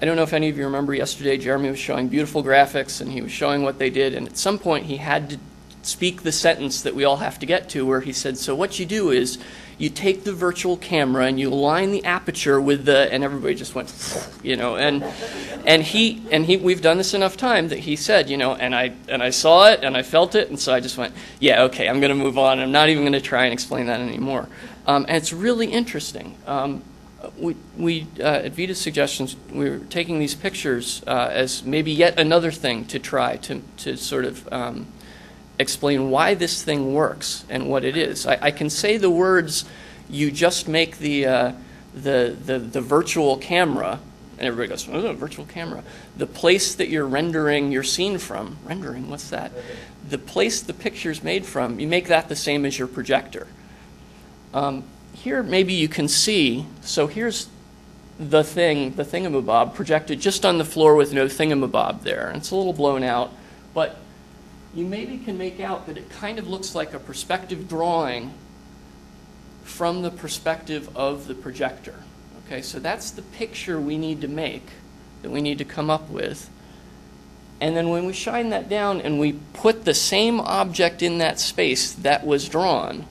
I don't know if any of you remember yesterday, Jeremy was showing beautiful graphics and he was showing what they did, and at some point he had to speak the sentence that we all have to get to where he said, so what you do is you take the virtual camera and you align the aperture with the, and everybody just went, you know, and and he, and he, we've done this enough time that he said, you know, and I, and I saw it and I felt it, and so I just went, yeah, okay, I'm gonna move on, I'm not even gonna try and explain that anymore. Um, and it's really interesting. Um, we, we uh, at Vita's suggestions, we were taking these pictures uh, as maybe yet another thing to try to, to sort of um, explain why this thing works and what it is. I, I can say the words, you just make the, uh, the, the, the virtual camera, and everybody goes, oh, virtual camera. The place that you're rendering your scene from, rendering, what's that? The place the picture's made from, you make that the same as your projector. Um, here maybe you can see, so here's the thing, the thingamabob projected just on the floor with no thingamabob there. And it's a little blown out, but you maybe can make out that it kind of looks like a perspective drawing from the perspective of the projector. Okay, so that's the picture we need to make, that we need to come up with. And then when we shine that down and we put the same object in that space that was drawn,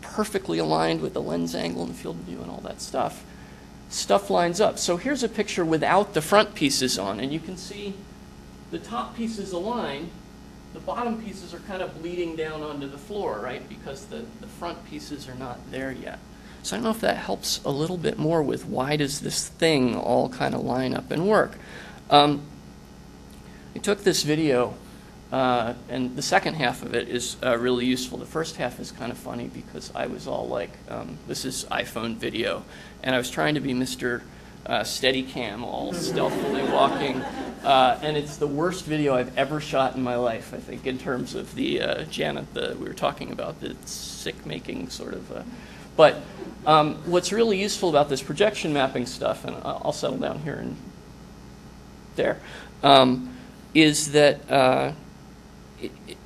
perfectly aligned with the lens angle and field of view and all that stuff, stuff lines up. So here's a picture without the front pieces on, and you can see the top pieces align, the bottom pieces are kind of bleeding down onto the floor, right, because the, the front pieces are not there yet. So I don't know if that helps a little bit more with why does this thing all kind of line up and work. Um, I took this video. Uh, and the second half of it is uh, really useful. The first half is kind of funny because I was all like, um, this is iPhone video. And I was trying to be Mister Uh, Steadicam, all stealthily walking. Uh, and it's the worst video I've ever shot in my life, I think, in terms of the, uh, Janet, the, we were talking about, the sick-making sort of. Uh, but um, what's really useful about this projection mapping stuff, and I'll settle down here and there, um, is that uh, It, it,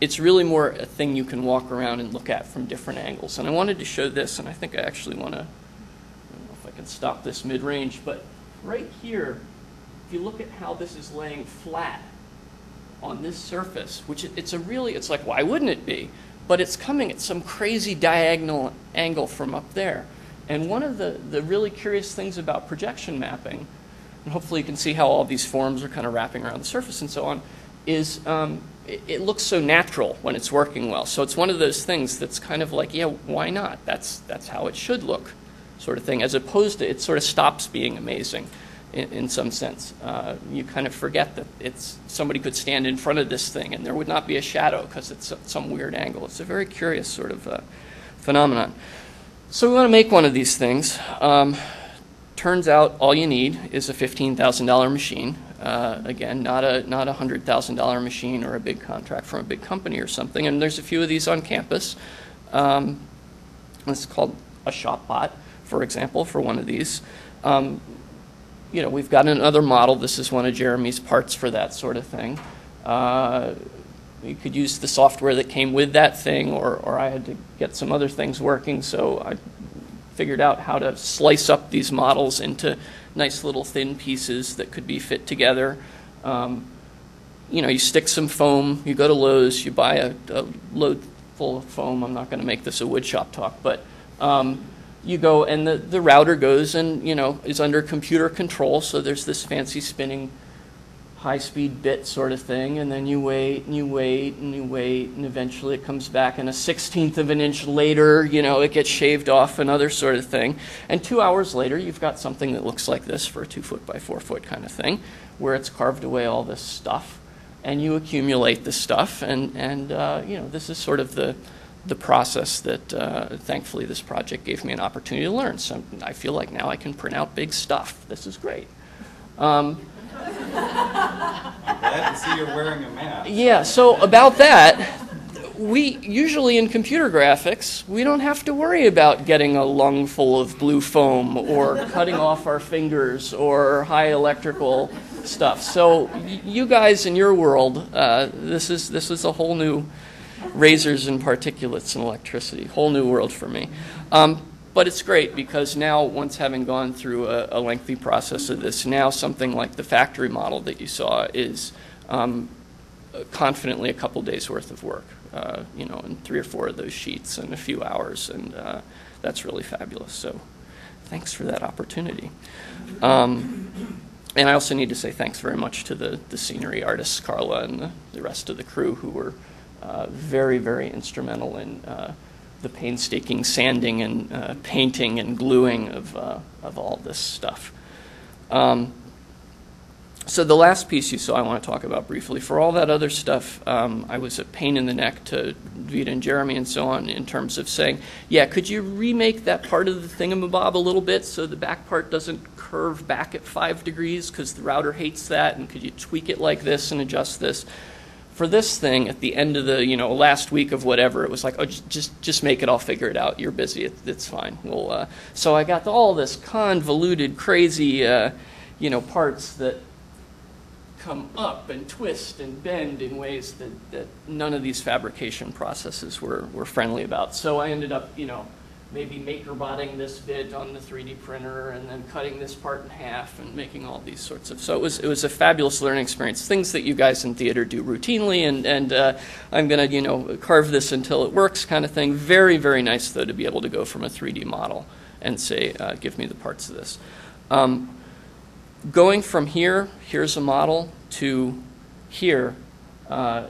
it's really more a thing you can walk around and look at from different angles. And I wanted to show this, and I think I actually want to, I don't know if I can stop this mid-range, but right here, if you look at how this is laying flat on this surface, which it, it's a really, it's like, why wouldn't it be? But it's coming at some crazy diagonal angle from up there. And one of the, the really curious things about projection mapping, and hopefully you can see how all these forms are kind of wrapping around the surface and so on, is um, it, it looks so natural when it's working well. So it's one of those things that's kind of like, yeah, why not? That's that's how it should look, sort of thing, as opposed to it sort of stops being amazing in, in some sense. Uh, you kind of forget that it's somebody could stand in front of this thing and there would not be a shadow because it's at some weird angle. It's a very curious sort of uh, phenomenon. So we want to make one of these things. Um, turns out all you need is a fifteen thousand dollar machine. Uh, again, not a not a one hundred thousand dollar machine or a big contract from a big company or something. And there's a few of these on campus. Um, it's called a shop bot, for example, for one of these. Um, you know, we've got another model. This is one of Jeremy's parts for that sort of thing. Uh, you could use the software that came with that thing, or, or I had to get some other things working, so I figured out how to slice up these models into nice little thin pieces that could be fit together. Um, you know, you stick some foam, you go to Lowe's, you buy a, a load full of foam. I'm not going to make this a wood shop talk, but um, you go and the, the router goes and, you know, is under computer control, so there's this fancy spinning high-speed bit sort of thing, and then you wait and you wait and you wait, and eventually it comes back, and a sixteenth of an inch later, you know, it gets shaved off, another sort of thing. And two hours later, you've got something that looks like this for a two foot by four foot kind of thing, where it's carved away all this stuff, and you accumulate this stuff, and and uh, you know, this is sort of the the process that uh, thankfully this project gave me an opportunity to learn. So I feel like now I can print out big stuff. This is great. Um, I'm glad to see you're wearing a mask. Yeah, so about that, we usually in computer graphics, we don't have to worry about getting a lung full of blue foam or cutting off our fingers or high electrical stuff. So y you guys in your world, uh, this is this is a whole new, razors and particulates and electricity, whole new world for me. Um, But it's great because now, once having gone through a, a lengthy process of this, now something like the factory model that you saw is um, confidently a couple days worth of work, uh, you know, and three or four of those sheets in a few hours, and uh, that's really fabulous. So thanks for that opportunity. Um, and I also need to say thanks very much to the, the scenery artists, Carla, and the, the rest of the crew who were uh, very, very instrumental in uh, the painstaking sanding and uh, painting and gluing of, uh, of all this stuff. Um, so the last piece you saw I want to talk about briefly. For all that other stuff, um, I was a pain in the neck to Vita and Jeremy and so on in terms of saying, yeah, could you remake that part of the thingamabob a little bit so the back part doesn't curve back at five degrees because the router hates that, and could you tweak it like this and adjust this? For this thing, at the end of the, you know, last week of whatever, it was like, oh, just just make it, I'll figure it out. You're busy, it, it's fine. Well, uh, so I got all this convoluted, crazy, uh, you know, parts that come up and twist and bend in ways that, that none of these fabrication processes were, were friendly about. So I ended up, you know, maybe MakerBotting this bit on the three D printer and then cutting this part in half and making all these sorts of. So it was it was a fabulous learning experience, things that you guys in theater do routinely, and, and uh, I'm going to, you know, carve this until it works kind of thing. Very, very nice, though, to be able to go from a three D model and say, uh, give me the parts of this. Um, going from here, here's a model, to here, uh,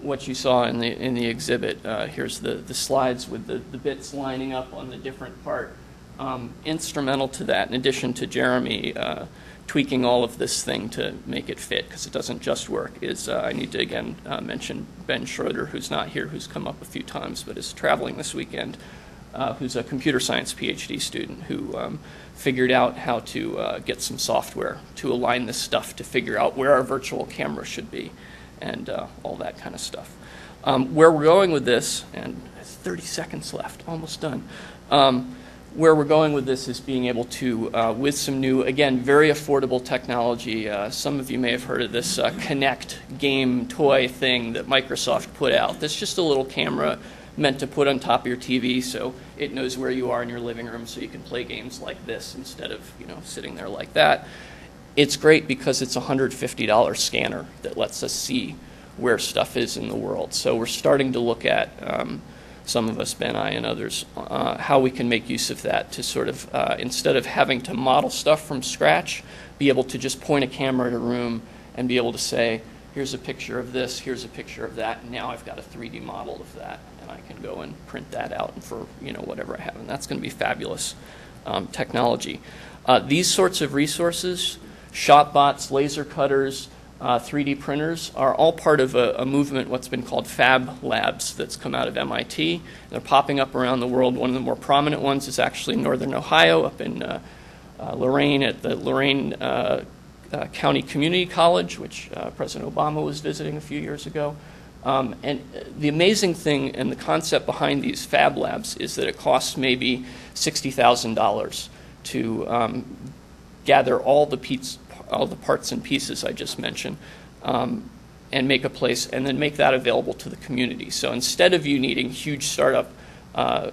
what you saw in the in the exhibit. Uh, here's the, the slides with the, the bits lining up on the different part. Um, instrumental to that, in addition to Jeremy uh, tweaking all of this thing to make it fit, because it doesn't just work, is uh, I need to again uh, mention Ben Schroeder, who's not here, who's come up a few times, but is traveling this weekend, uh, who's a computer science PhD student who um, figured out how to uh, get some software to align this stuff to figure out where our virtual camera should be, and uh, all that kind of stuff. Um, where we're going with this, and thirty seconds left, almost done. Um, where we're going with this is being able to, uh, with some new, again, very affordable technology, uh, some of you may have heard of this uh, Kinect game toy thing that Microsoft put out. That's just a little camera meant to put on top of your T V so it knows where you are in your living room so you can play games like this instead of, you know, sitting there like that. It's great because it's a one hundred fifty dollar scanner that lets us see where stuff is in the world. So we're starting to look at, um, some of us, Ben, I, and others, uh, how we can make use of that to sort of, uh, instead of having to model stuff from scratch, be able to just point a camera at a room and be able to say, here's a picture of this, here's a picture of that, and now I've got a three D model of that, and I can go and print that out for, you know, whatever I have. And that's going to be fabulous um, technology. Uh, these sorts of resources, shop bots, laser cutters, uh, three D printers are all part of a, a movement, what's been called Fab Labs, that's come out of M I T. They're popping up around the world. One of the more prominent ones is actually in northern Ohio, up in uh, uh, Lorain, at the Lorain uh, uh, County Community College, which uh, President Obama was visiting a few years ago. Um, and the amazing thing and the concept behind these Fab Labs is that it costs maybe sixty thousand dollars to um, gather all the pieces, all the parts and pieces I just mentioned, um, and make a place, and then make that available to the community. So instead of you needing huge startup uh,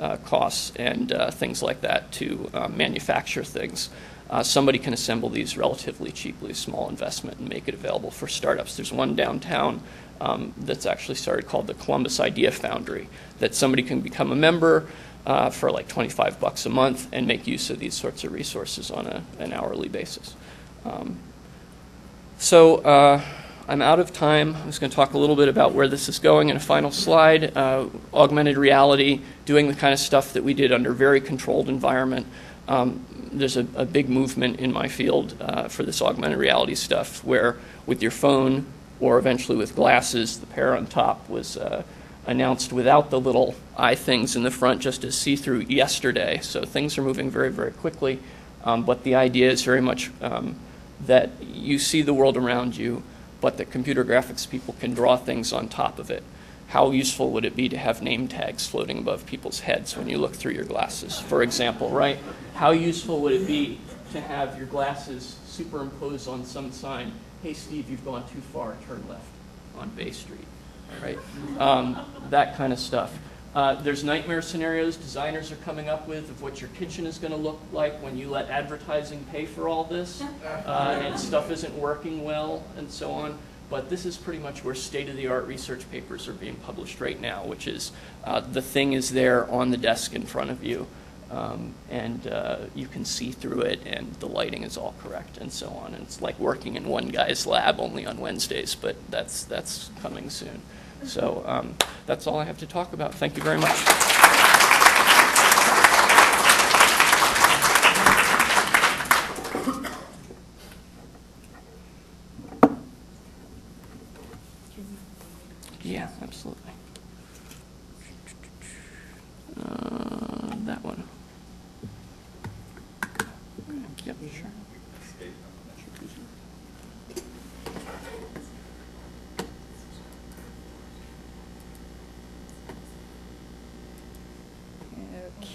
uh, costs and uh, things like that to uh, manufacture things. Uh, somebody can assemble these relatively cheaply, small investment, and make it available for startups. There's one downtown um, that's actually started called the Columbus Idea Foundry, that somebody can become a member uh, for like twenty-five bucks a month and make use of these sorts of resources on a, an hourly basis. Um, so uh, I'm out of time. I was going to talk a little bit about where this is going in a final slide. Uh, augmented reality, doing the kind of stuff that we did under very controlled environment. Um, there's a, a big movement in my field uh, for this augmented reality stuff, where with your phone or eventually with glasses, the pair on top was uh, announced without the little eye things in the front, just as see-through yesterday. So things are moving very, very quickly. Um, but the idea is very much um, that you see the world around you, but that computer graphics people can draw things on top of it. How useful would it be to have name tags floating above people's heads when you look through your glasses, for example, right? How useful would it be to have your glasses superimposed on some sign, hey Steve, you've gone too far, turn left on Bay Street, right? Um, that kind of stuff. Uh, there's nightmare scenarios designers are coming up with of what your kitchen is going to look like when you let advertising pay for all this, uh, and stuff isn't working well, and so on. But this is pretty much where state-of-the-art research papers are being published right now, which is uh, the thing is there on the desk in front of you, um, and uh, you can see through it, and the lighting is all correct, and so on. And it's like working in one guy's lab, only on Wednesdays, but that's, that's coming soon. So um, that's all I have to talk about. Thank you very much. Yeah, absolutely. Uh, that one. Yep, sure.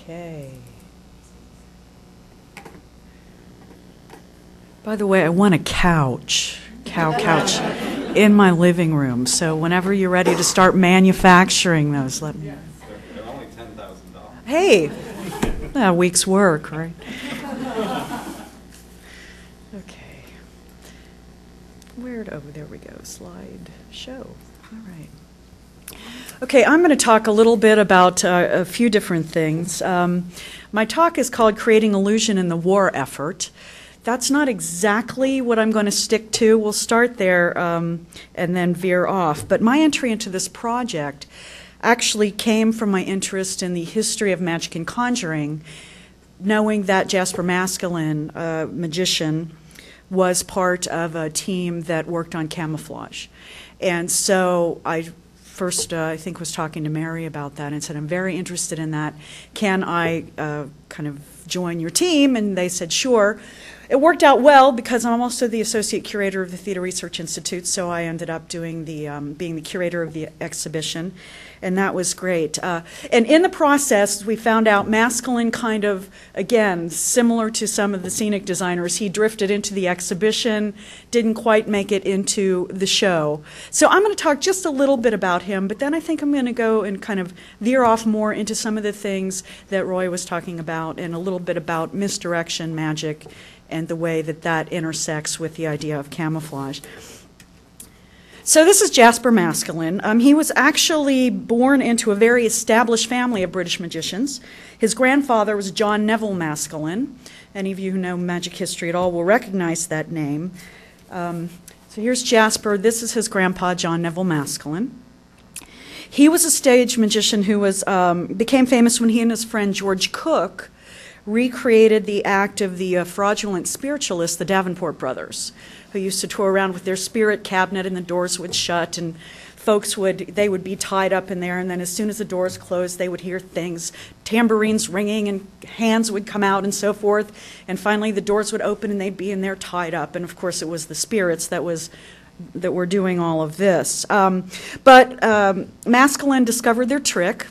Okay. By the way, I want a couch. Cow couch. In my living room. So whenever you're ready to start manufacturing those, let me know. They're, they're only ten thousand dollars. Hey, a week's work, right? Okay. Where'd, oh, there we go, slide show. All right. Okay, I'm going to talk a little bit about uh, a few different things. Um, my talk is called Creating Illusion in the War Effort. That's not exactly what I'm going to stick to. We'll start there um, and then veer off. But my entry into this project actually came from my interest in the history of magic and conjuring, knowing that Jasper Maskelyne, a magician, was part of a team that worked on Camouflage. And so I first, uh, I think, was talking to Mary about that and said, I'm very interested in that. Can I uh, kind of join your team? And they said, sure. It worked out well because I'm also the associate curator of the Theatre Research Institute, so I ended up doing the, um, being the curator of the exhibition, and that was great. Uh, and in the process, we found out Maskelyne kind of, again, similar to some of the scenic designers, he drifted into the exhibition, didn't quite make it into the show. So I'm going to talk just a little bit about him, but then I think I'm going to go and kind of veer off more into some of the things that Roy was talking about and a little bit about misdirection magic and the way that that intersects with the idea of camouflage. So this is Jasper Maskelyne. Um, he was actually born into a very established family of British magicians. His grandfather was John Neville Maskelyne. Any of you who know magic history at all will recognize that name. Um, so here's Jasper. This is his grandpa, John Neville Maskelyne. He was a stage magician who was um, became famous when he and his friend George Cook recreated the act of the uh, fraudulent spiritualists, the Davenport brothers, who used to tour around with their spirit cabinet, and the doors would shut, and folks would, they would be tied up in there, and then as soon as the doors closed, they would hear things, tambourines ringing, and hands would come out, and so forth, and finally the doors would open, and they'd be in there tied up, and of course it was the spirits that was that were doing all of this. Um, but um, Maskelyne discovered their trick,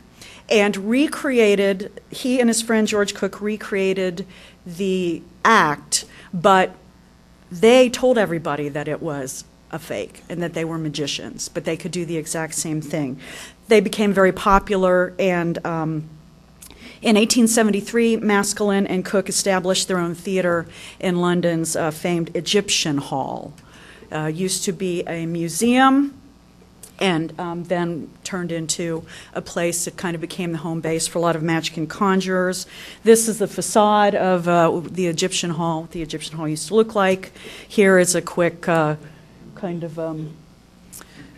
and recreated, he and his friend George Cook recreated the act, but they told everybody that it was a fake and that they were magicians, but they could do the exact same thing. They became very popular, and um, In eighteen seventy-three, Maskelyne and Cook established their own theater in London's uh, famed Egyptian Hall. Uh, used to be a museum, and um, then turned into a place that kind of became the home base for a lot of magic and conjurers. This is the facade of uh, the Egyptian Hall, what the Egyptian Hall used to look like. Here is a quick uh, kind of um,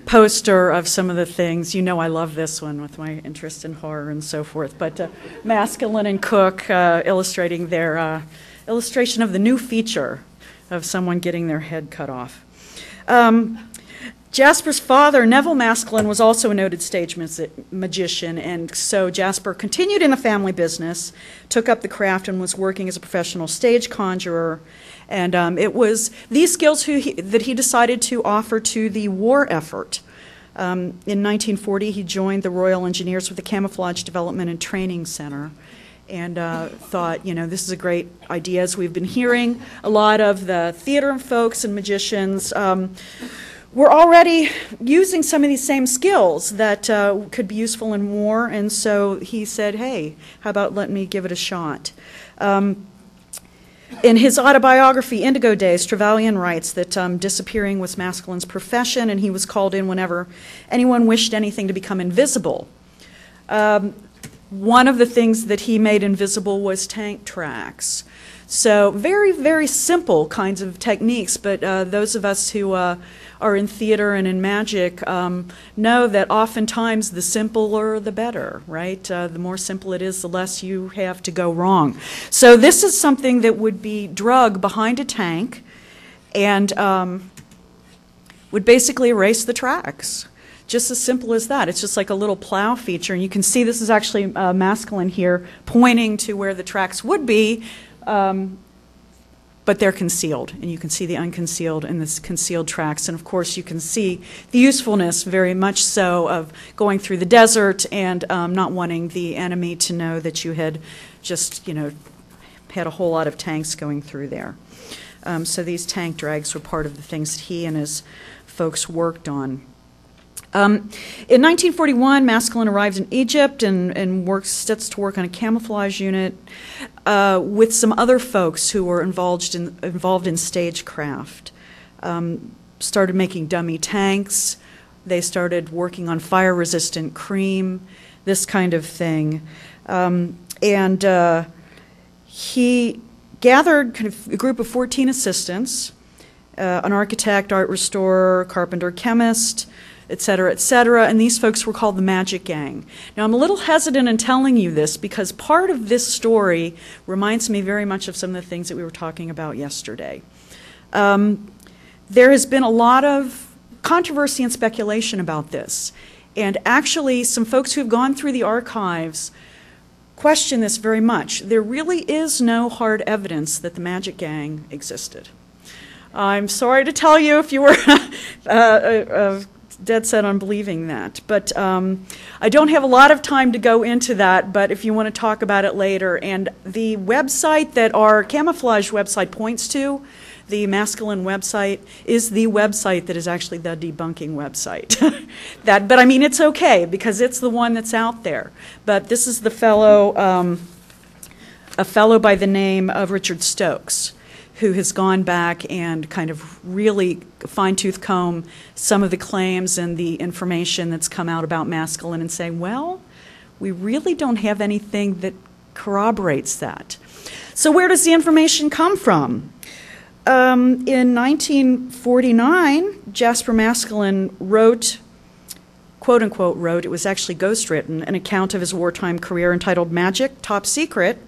poster of some of the things. You know, I love this one with my interest in horror and so forth, but uh, Maskelyne and Cook uh, illustrating their uh, illustration of the new feature of someone getting their head cut off. Um, Jasper's father, Neville Maskelyne, was also a noted stage magician, and so Jasper continued in the family business, took up the craft, and was working as a professional stage conjurer. And um, it was these skills who he, that he decided to offer to the war effort. Um, in nineteen forty, he joined the Royal Engineers with the Camouflage Development and Training Center, and uh, thought, you know, this is a great idea. As we've been hearing, a lot of the theater folks and magicians um, We're already using some of these same skills that uh, could be useful in war, and so he said, hey, how about let me give it a shot. Um, in his autobiography, Indigo Days, Trevelyan writes that um, disappearing was Maskelyne's profession, and he was called in whenever anyone wished anything to become invisible. Um, one of the things that he made invisible was tank tracks. So very, very simple kinds of techniques, but uh, those of us who uh, are in theater and in magic um, know that oftentimes the simpler the better, right? Uh, the more simple it is, the less you have to go wrong. So this is something that would be drug behind a tank and um, would basically erase the tracks. Just as simple as that. It's just like a little plow feature, and you can see this is actually uh, Maskelyne here pointing to where the tracks would be. Um, but they're concealed, and you can see the unconcealed and the concealed tracks, and of course you can see the usefulness very much so of going through the desert and um, not wanting the enemy to know that you had just, you know, had a whole lot of tanks going through there. Um, so these tank drags were part of the things that he and his folks worked on. Um, in nineteen forty-one, Maskelyne arrived in Egypt and, and worked, sets to work on a camouflage unit uh, with some other folks who were involved in, involved in stagecraft. Um, started making dummy tanks. They started working on fire-resistant cream, this kind of thing. Um, and uh, he gathered kind of a group of fourteen assistants, uh, an architect, art restorer, carpenter, chemist, et cetera, et cetera, and these folks were called the Magic Gang. Now, I'm a little hesitant in telling you this because part of this story reminds me very much of some of the things that we were talking about yesterday. Um, there has been a lot of controversy and speculation about this, and actually some folks who have gone through the archives question this very much. There really is no hard evidence that the Magic Gang existed. I'm sorry to tell you if you were uh, uh, uh, dead set on believing that, but um, I don't have a lot of time to go into that, but if you want to talk about it later. And the website that our camouflage website points to, the Maskelyne website, is the website that is actually the debunking website. that, but I mean, it's okay because it's the one that's out there. But this is the fellow, um, a fellow by the name of Richard Stokes, who has gone back and kind of really fine-tooth comb some of the claims and the information that's come out about Maskelyne and say, well, we really don't have anything that corroborates that. So where does the information come from? Um, in nineteen forty-nine, Jasper Maskelyne wrote, quote-unquote wrote, it was actually ghostwritten, an account of his wartime career entitled Magic, Top Secret.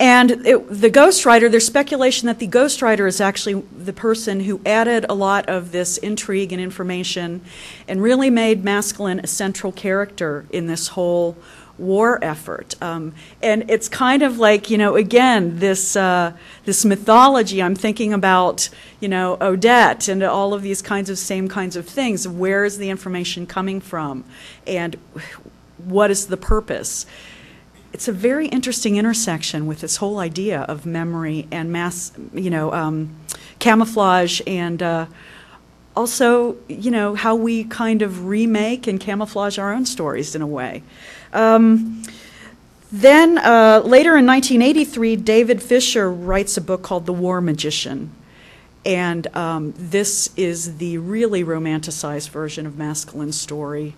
And it, the ghostwriter, there's speculation that the ghostwriter is actually the person who added a lot of this intrigue and information and really made Maskelyne a central character in this whole war effort. Um, and it's kind of like, you know, again, this, uh, this mythology. I'm thinking about, you know, Odette and all of these kinds of same kinds of things. Where is the information coming from? And what is the purpose? It's a very interesting intersection with this whole idea of memory and mass, you know, um, camouflage, and uh, also, you know, how we kind of remake and camouflage our own stories in a way. Um, Then uh, later in nineteen eighty-three, David Fisher writes a book called The War Magician. And um, this is the really romanticized version of masculine story.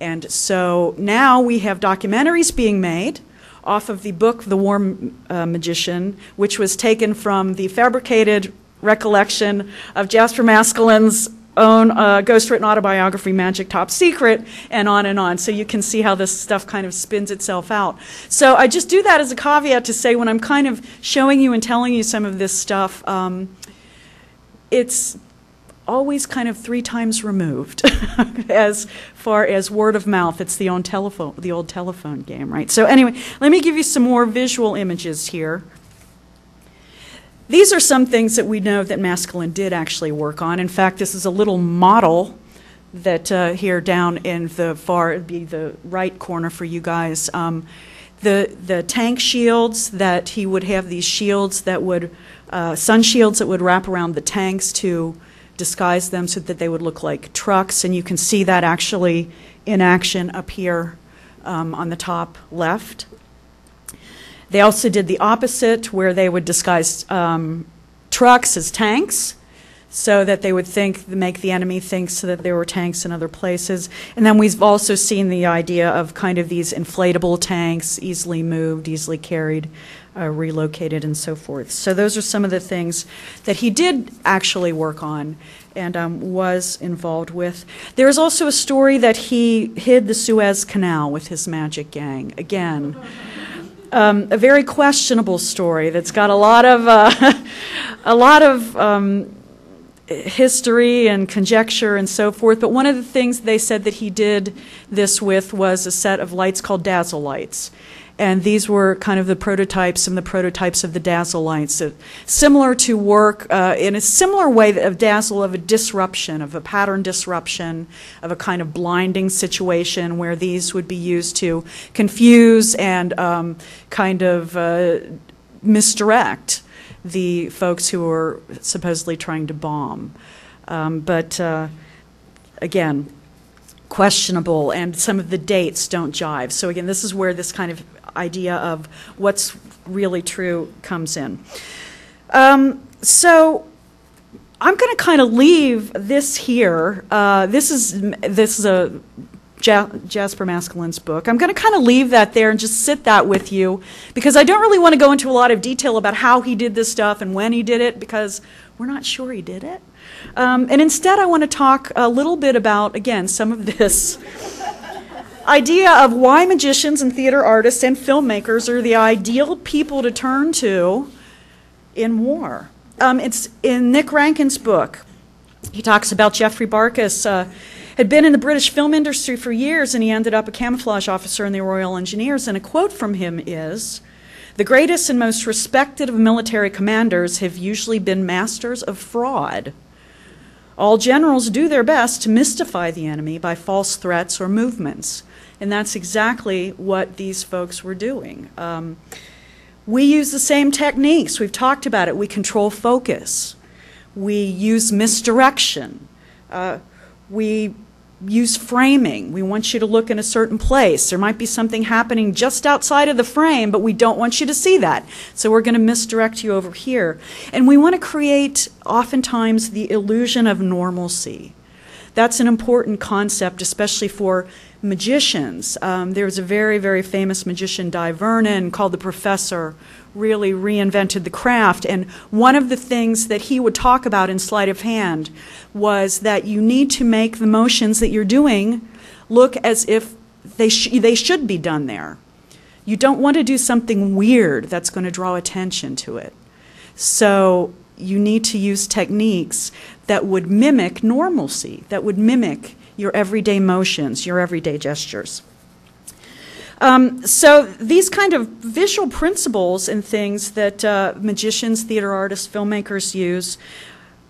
And so now we have documentaries being made off of the book The War uh, Magician, which was taken from the fabricated recollection of Jasper Maskelin's own uh, ghost-written autobiography, Magic Top Secret, and on and on. So you can see how this stuff kind of spins itself out. So I just do that as a caveat to say when I'm kind of showing you and telling you some of this stuff, um, it's always kind of three times removed as far as word of mouth. It's the old telephone, the old telephone game, right? So anyway, let me give you some more visual images here. These are some things that we know that Maskelyne did actually work on. In fact, this is a little model that uh, here down in the far, it'd be the right corner for you guys. Um, the, the tank shields that he would have, these shields that would, uh, sun shields that would wrap around the tanks to disguise them so that they would look like trucks, and you can see that actually in action up here um, on the top left. They also did the opposite, where they would disguise um, trucks as tanks so that they would think, make the enemy think so that there were tanks in other places. And then we've also seen the idea of kind of these inflatable tanks, easily moved, easily carried, Uh, relocated, and so forth. So those are some of the things that he did actually work on and um, was involved with. There is also a story that he hid the Suez Canal with his magic gang. Again, um, a very questionable story that's got a lot of uh, a lot of um, history and conjecture and so forth. But one of the things they said that he did this with was a set of lights called dazzle lights. And these were kind of the prototypes and the prototypes of the dazzle lights, so similar to work uh, in a similar way of dazzle, of a disruption, of a pattern disruption, of a kind of blinding situation where these would be used to confuse and um, kind of uh, misdirect the folks who were supposedly trying to bomb. Um, but uh, again, questionable, and some of the dates don't jive. So again, this is where this kind of idea of what's really true comes in. Um, so I'm going to kind of leave this here. Uh, this is this is a ja Jasper Maskelyne's book. I'm going to kind of leave that there and just sit that with you, because I don't really want to go into a lot of detail about how he did this stuff and when he did it, because we're not sure he did it. Um, and instead I want to talk a little bit about, again, some of this idea of why magicians and theater artists and filmmakers are the ideal people to turn to in war. Um, it's in Nick Rankin's book. He talks about Jeffrey Barkas, uh, had been in the British film industry for years, and he ended up a camouflage officer in the Royal Engineers, and a quote from him is, "The greatest and most respected of military commanders have usually been masters of fraud. All generals do their best to mystify the enemy by false threats or movements." And that's exactly what these folks were doing. Um, we use the same techniques. We've talked about it. We control focus. We use misdirection. Uh, we use framing. We want you to look in a certain place. There might be something happening just outside of the frame, but we don't want you to see that. So we're going to misdirect you over here. And we want to create, oftentimes, the illusion of normalcy. That's an important concept, especially for magicians. Um, there was a very, very famous magician, Di Vernon, called the Professor, really reinvented the craft. And one of the things that he would talk about in sleight of hand was that you need to make the motions that you're doing look as if they, sh they should be done there. You don't want to do something weird that's going to draw attention to it. So you need to use techniques that would mimic normalcy, that would mimic your everyday motions, your everyday gestures. Um, so these kind of visual principles and things that uh, magicians, theater artists, filmmakers use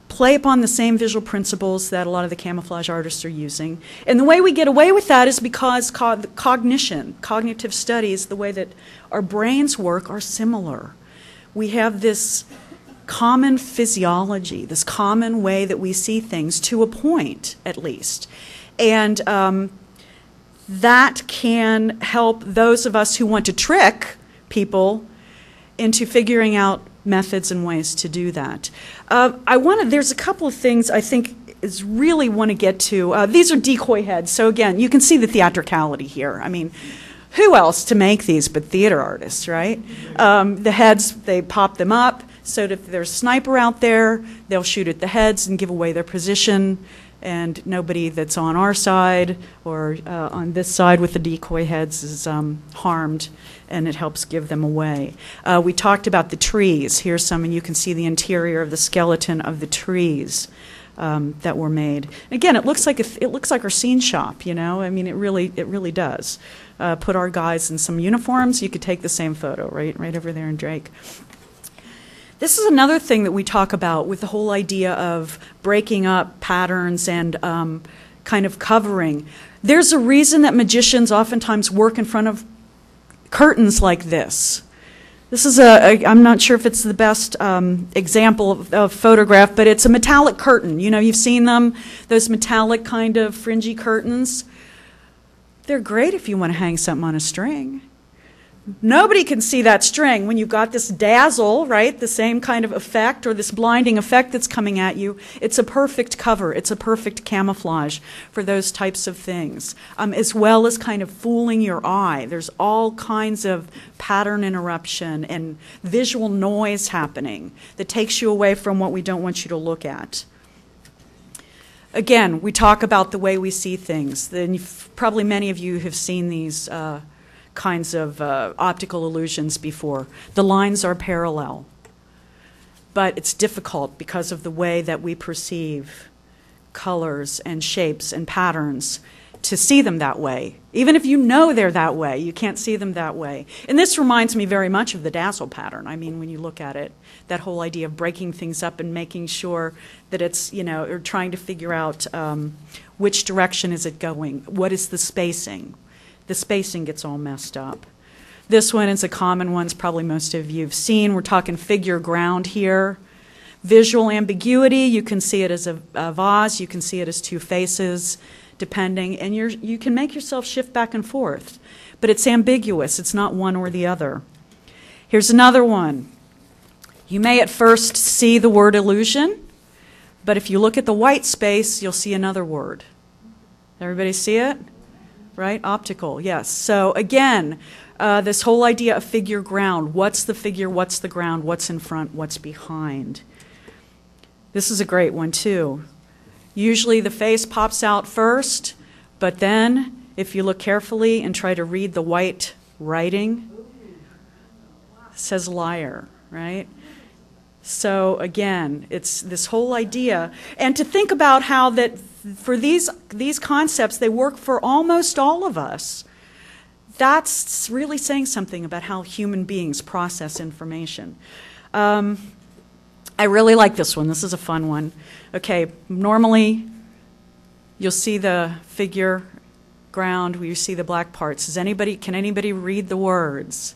play upon the same visual principles that a lot of the camouflage artists are using. And the way we get away with that is because co- cognition, cognitive studies, the way that our brains work are similar. We have this common physiology, this common way that we see things, to a point at least. And um, that can help those of us who want to trick people into figuring out methods and ways to do that. Uh, I want to, there's a couple of things I think is really want to get to. Uh, these are decoy heads, so again, you can see the theatricality here. I mean, who else to make these but theater artists, right? Um, the heads, they pop them up, so that if there's a sniper out there, they'll shoot at the heads and give away their position, and nobody that's on our side or uh, on this side with the decoy heads is um, harmed, and it helps give them away. Uh, we talked about the trees. Here's some, and you can see the interior of the skeleton of the trees um, that were made. Again, it looks like a th- it looks like our scene shop, you know? I mean, it really it really does. Uh, put our guys in some uniforms. You could take the same photo, right, right over there in Drake. This is another thing that we talk about with the whole idea of breaking up patterns and um, kind of covering. There's a reason that magicians oftentimes work in front of curtains like this. This is a, a I'm not sure if it's the best um, example of, of photograph, but it's a metallic curtain. You know, you've seen them, those metallic kind of fringy curtains. They're great if you want to hang something on a string. Nobody can see that string when you've got this dazzle, right, the same kind of effect or this blinding effect that's coming at you. It's a perfect cover. It's a perfect camouflage for those types of things, um, as well as kind of fooling your eye. There's all kinds of pattern interruption and visual noise happening that takes you away from what we don't want you to look at. Again, we talk about the way we see things. Then you've, probably many of you have seen these uh, kinds of uh, optical illusions before. The lines are parallel, but it's difficult because of the way that we perceive colors and shapes and patterns to see them that way. Even if you know they're that way, you can't see them that way. And this reminds me very much of the dazzle pattern. I mean, when you look at it, that whole idea of breaking things up and making sure that it's, you know, or trying to figure out um, which direction is it going, what is the spacing. The spacing gets all messed up. This one is a common one, it's probably most of you have seen. We're talking figure ground here. Visual ambiguity, you can see it as a, a vase, you can see it as two faces, depending, and you're, you can make yourself shift back and forth. But it's ambiguous, it's not one or the other. Here's another one. You may at first see the word illusion, but if you look at the white space, you'll see another word. Everybody see it? Right? Optical, yes. So again, uh, this whole idea of figure ground. What's the figure? What's the ground? What's in front? What's behind? This is a great one, too. Usually the face pops out first, but then if you look carefully and try to read the white writing, it says liar, right? So again, it's this whole idea. And to think about how that for these these concepts, they work for almost all of us. That's really saying something about how human beings process information. Um, I really like this one. This is a fun one. Okay, normally you'll see the figure ground where you see the black parts. Does anybody, can anybody read the words?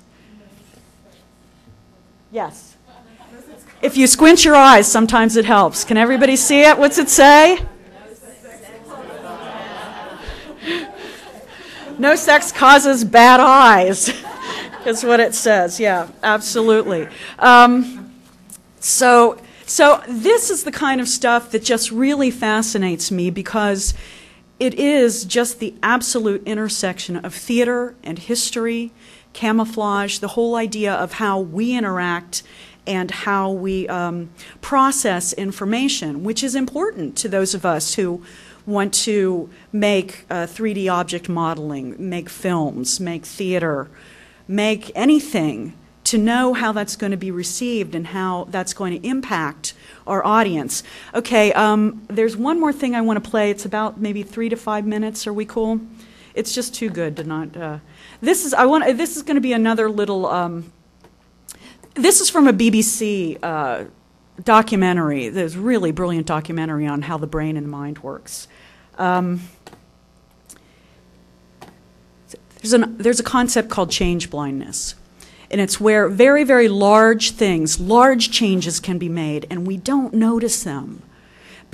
Yes. If you squint your eyes, sometimes it helps. Can everybody see it? What's it say? No sex causes bad eyes, is what it says. Yeah, absolutely. Um, so, so this is the kind of stuff that just really fascinates me because it is just the absolute intersection of theater and history, camouflage, the whole idea of how we interact and how we um, process information, which is important to those of us who want to make uh, three D object modeling, make films, make theater, make anything, to know how that's going to be received and how that's going to impact our audience. Okay, um, there's one more thing I want to play. It's about maybe three to five minutes. Are we cool? It's just too good to not. Uh, this is I want. This is going to be another little. Um, this is from a B B C uh, documentary. There's a really brilliant documentary on how the brain and mind works. Um, there's, an, there's a concept called change blindness, and it's where very, very large things, large changes can be made, and we don't notice them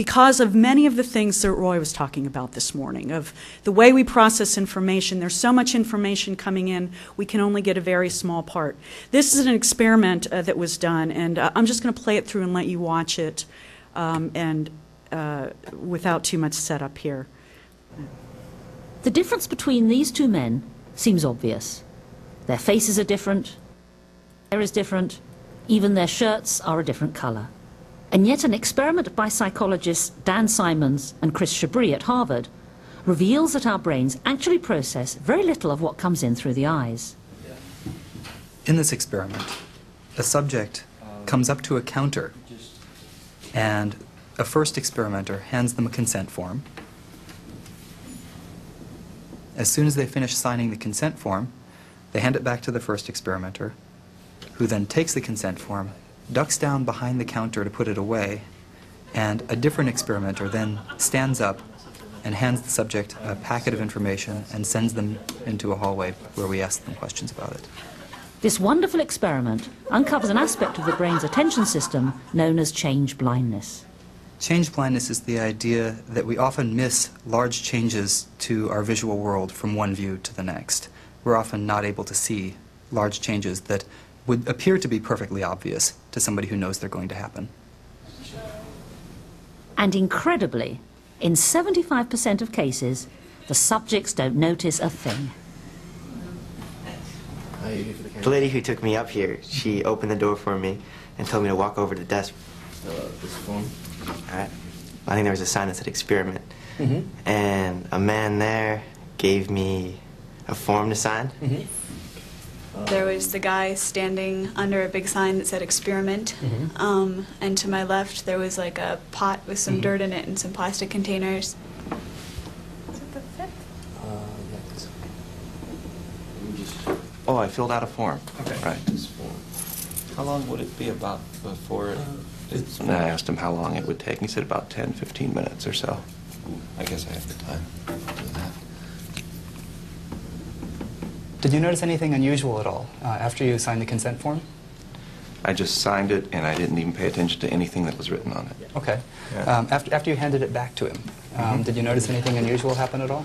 because of many of the things that Roy was talking about this morning, of the way we process information. There's so much information coming in, we can only get a very small part. This is an experiment uh, that was done, and uh, I'm just going to play it through and let you watch it um, and uh, without too much setup here. The difference between these two men seems obvious. Their faces are different, hair is different, even their shirts are a different colour. And yet an experiment by psychologists Dan Simons and Chris Chabris at Harvard reveals that our brains actually process very little of what comes in through the eyes. In this experiment, a subject comes up to a counter and a first experimenter hands them a consent form. As soon as they finish signing the consent form, they hand it back to the first experimenter, who then takes the consent form, ducks down behind the counter to put it away, and a different experimenter then stands up and hands the subject a packet of information and sends them into a hallway where we ask them questions about it. This wonderful experiment uncovers an aspect of the brain's attention system known as change blindness. Change blindness is the idea that we often miss large changes to our visual world from one view to the next. We're often not able to see large changes that would appear to be perfectly obvious to somebody who knows they're going to happen. And incredibly, in seventy-five percent of cases, the subjects don't notice a thing. The lady who took me up here, she opened the door for me and told me to walk over to the desk. Uh, this phone. I think there was a sign that said experiment, mm-hmm. and a man there gave me a form to sign. Mm-hmm. There was the guy standing under a big sign that said experiment, mm-hmm. um, and to my left there was like a pot with some mm-hmm. dirt in it and some plastic containers. Is it the fifth? Uh, yeah, it's okay. Oh, I filled out a form. Okay. Right. This form. How long would it be about before it... Uh, It's, and I asked him how long it would take, and he said about ten, fifteen minutes or so. I guess I have the time to do that. Did you notice anything unusual at all uh, after you signed the consent form? I just signed it, and I didn't even pay attention to anything that was written on it. Okay. Yeah. Um, after, after you handed it back to him, um, mm-hmm. did you notice anything unusual happen at all?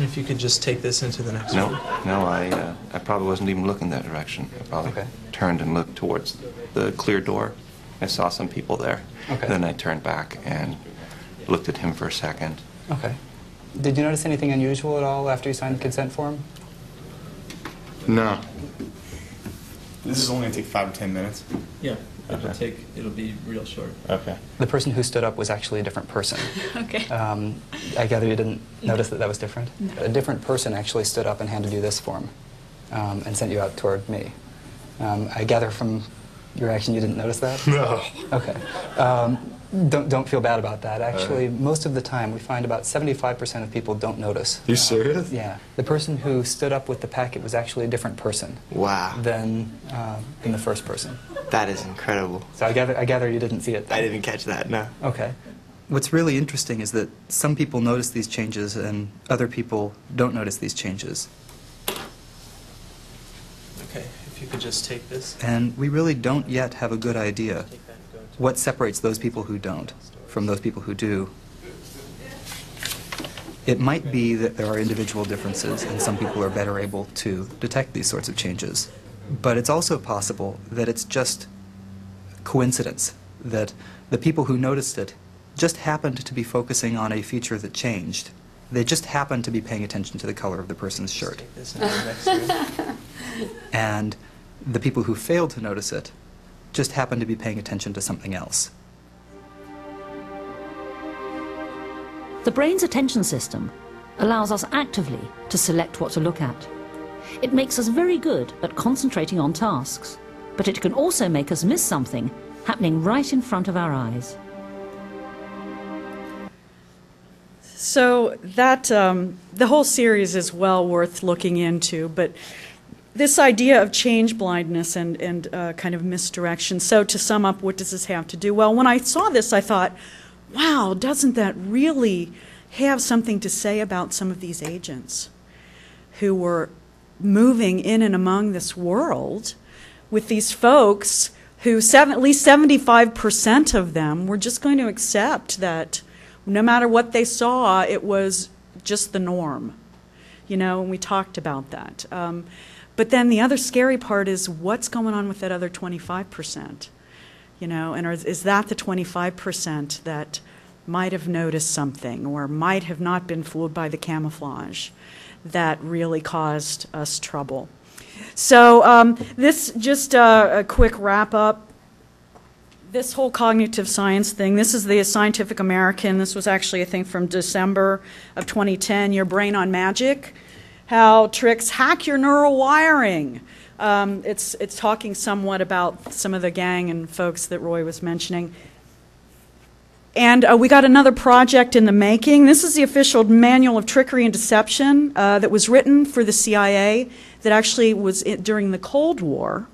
If you could just take this into the next one. No, no, I, uh, I probably wasn't even looking that direction. I probably okay. turned and looked towards the clear door. I saw some people there. Okay. Then I turned back and looked at him for a second. Okay. Did you notice anything unusual at all after you signed the consent form? No. This is only going to take five or ten minutes. Yeah. It'll take, it'll be real short. Okay. The person who stood up was actually a different person. Okay. Um, I gather you didn't notice that that was different? No. A different person actually stood up and handed you this form um, and sent you out toward me. Um, I gather from your action you didn't notice that? No. Okay. Um, don't, don't feel bad about that. Actually, right. most of the time we find about seventy-five percent of people don't notice. You uh, serious? Yeah. The person who stood up with the packet was actually a different person. Wow. Than, uh, than the first person. That is incredible. So I gather, I gather you didn't see it then. I didn't catch that, no. Okay. What's really interesting is that some people notice these changes and other people don't notice these changes. Okay, if you could just take this. And we really don't yet have a good idea what separates those people who don't from those people who do. It might be that there are individual differences and some people are better able to detect these sorts of changes. But it's also possible that it's just coincidence, that the people who noticed it just happened to be focusing on a feature that changed. They just happened to be paying attention to the color of the person's shirt. And the people who failed to notice it just happened to be paying attention to something else. The brain's attention system allows us actively to select what to look at. It makes us very good at concentrating on tasks, but it can also make us miss something happening right in front of our eyes. So that, um, the whole series is well worth looking into, but this idea of change blindness and, and uh, kind of misdirection. So to sum up, what does this have to do? Well, when I saw this, I thought, wow, doesn't that really have something to say about some of these agents who were moving in and among this world with these folks who seven, at least seventy-five percent of them were just going to accept that no matter what they saw, it was just the norm. You know, and we talked about that. Um, but then the other scary part is what's going on with that other twenty-five percent? You know, and are, is that the twenty-five percent that might have noticed something or might have not been fooled by the camouflage that really caused us trouble? So um, this, just uh, a quick wrap up. This whole cognitive science thing, this is the Scientific American. This was actually a thing from December of twenty ten, Your Brain on Magic, How Tricks Hack Your Neural Wiring. Um, it's, it's talking somewhat about some of the gang and folks that Roy was mentioning. And uh, we got another project in the making. This is the official Manual of Trickery and Deception uh, that was written for the C I A that actually was it, during the Cold War.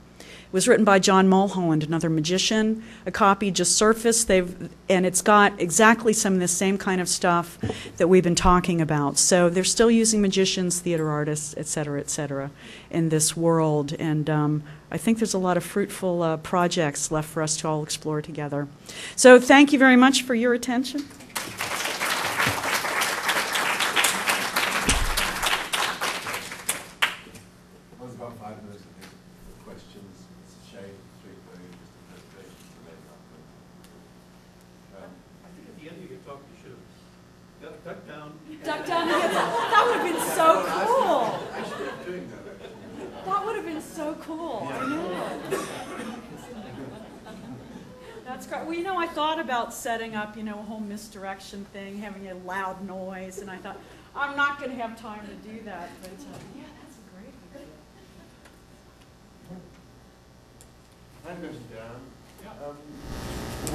Was written by John Mulholland, another magician. A copy just surfaced, They've, and it's got exactly some of the same kind of stuff that we've been talking about. So they're still using magicians, theater artists, et cetera, et cetera, in this world. And um, I think there's a lot of fruitful uh, projects left for us to all explore together. So thank you very much for your attention. Setting up, you know, a whole misdirection thing, having a loud noise, and I thought, I'm not going to have time to do that, but uh, yeah, that's a great idea. I have a question, Dan. Yeah. Um,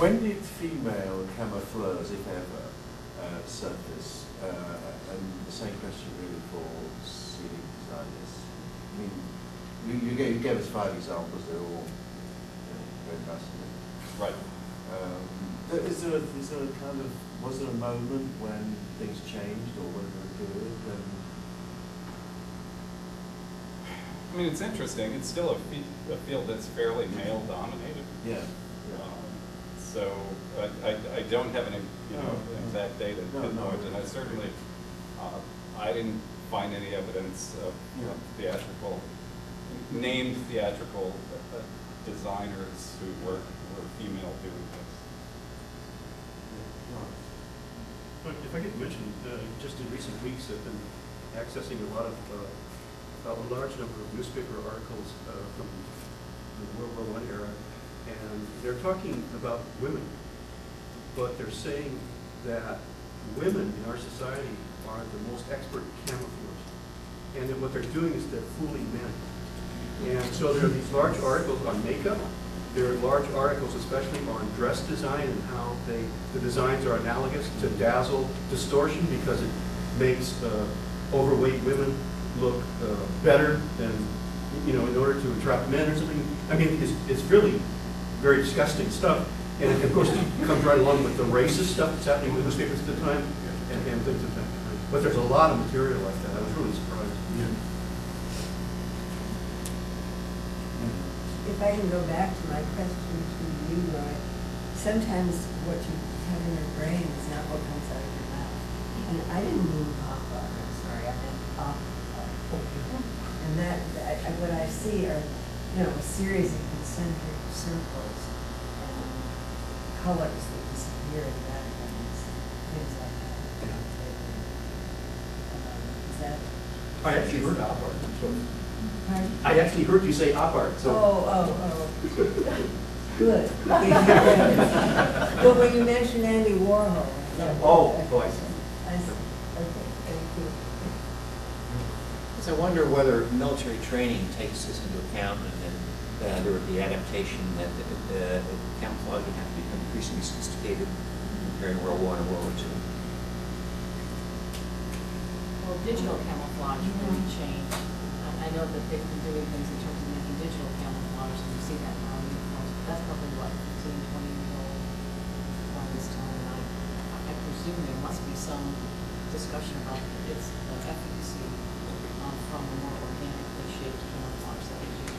when did female camouflage, if ever, uh, surface? Uh, and the same question really for scenic designers. I mean, you, you, gave, you gave us five examples, they're all you know, very fascinating. Right. Um, Is there, a, is there a kind of, was there a moment when things changed or when they were good? I mean, it's interesting. It's still a, a field that's fairly male dominated. Yeah. yeah. Um, so I, I, I don't have any you know, no, exact no. data. No, no, and I certainly, uh, I didn't find any evidence of you know, theatrical, named theatrical designers who were, were female doing this. But if I could mention, uh, just in recent weeks, I've been accessing a lot of, uh, a large number of newspaper articles uh, from the World War One era, and they're talking about women, but they're saying that women in our society are the most expert camouflagers, and that what they're doing is they're fooling men. And so there are these large articles on makeup. There are large articles, especially on dress design and how they, the designs are analogous to dazzle distortion because it makes uh, overweight women look uh, better than, you know, in order to attract men or something. I mean, it's, it's really very disgusting stuff. And it, of course, it comes right along with the racist stuff that's happening in the newspapers at the time and, and things like that. But there's a lot of material like that. I was really surprised. Yeah. If I can go back to my question to you, Roy, sometimes what you have in your brain is not what comes out of your mouth. And I didn't mean pop-up, I'm sorry, I meant pop-up. And that, that, what I see are, you know, a series of concentric circles and colors that disappear in that and things like that. Um, is that? I actually heard pop art. I actually heard you say op art. So. Oh, oh, oh. Good. Well, when you mentioned Andy Warhol. Oh, oh, I see. I see. Okay, thank you. So I wonder whether military training takes this into account and then uh, there would be adaptation that the camouflage would have to become increasingly sophisticated during World War One and World War Two. Well, digital camouflage really changed. I know that they've been doing things in terms of making digital camouflage, and you see that now in uniforms, but that's probably what, fifteen, twenty years old by this time. And I, I presume there must be some discussion about its efficacy um, from the more organically shaped camouflage that we do.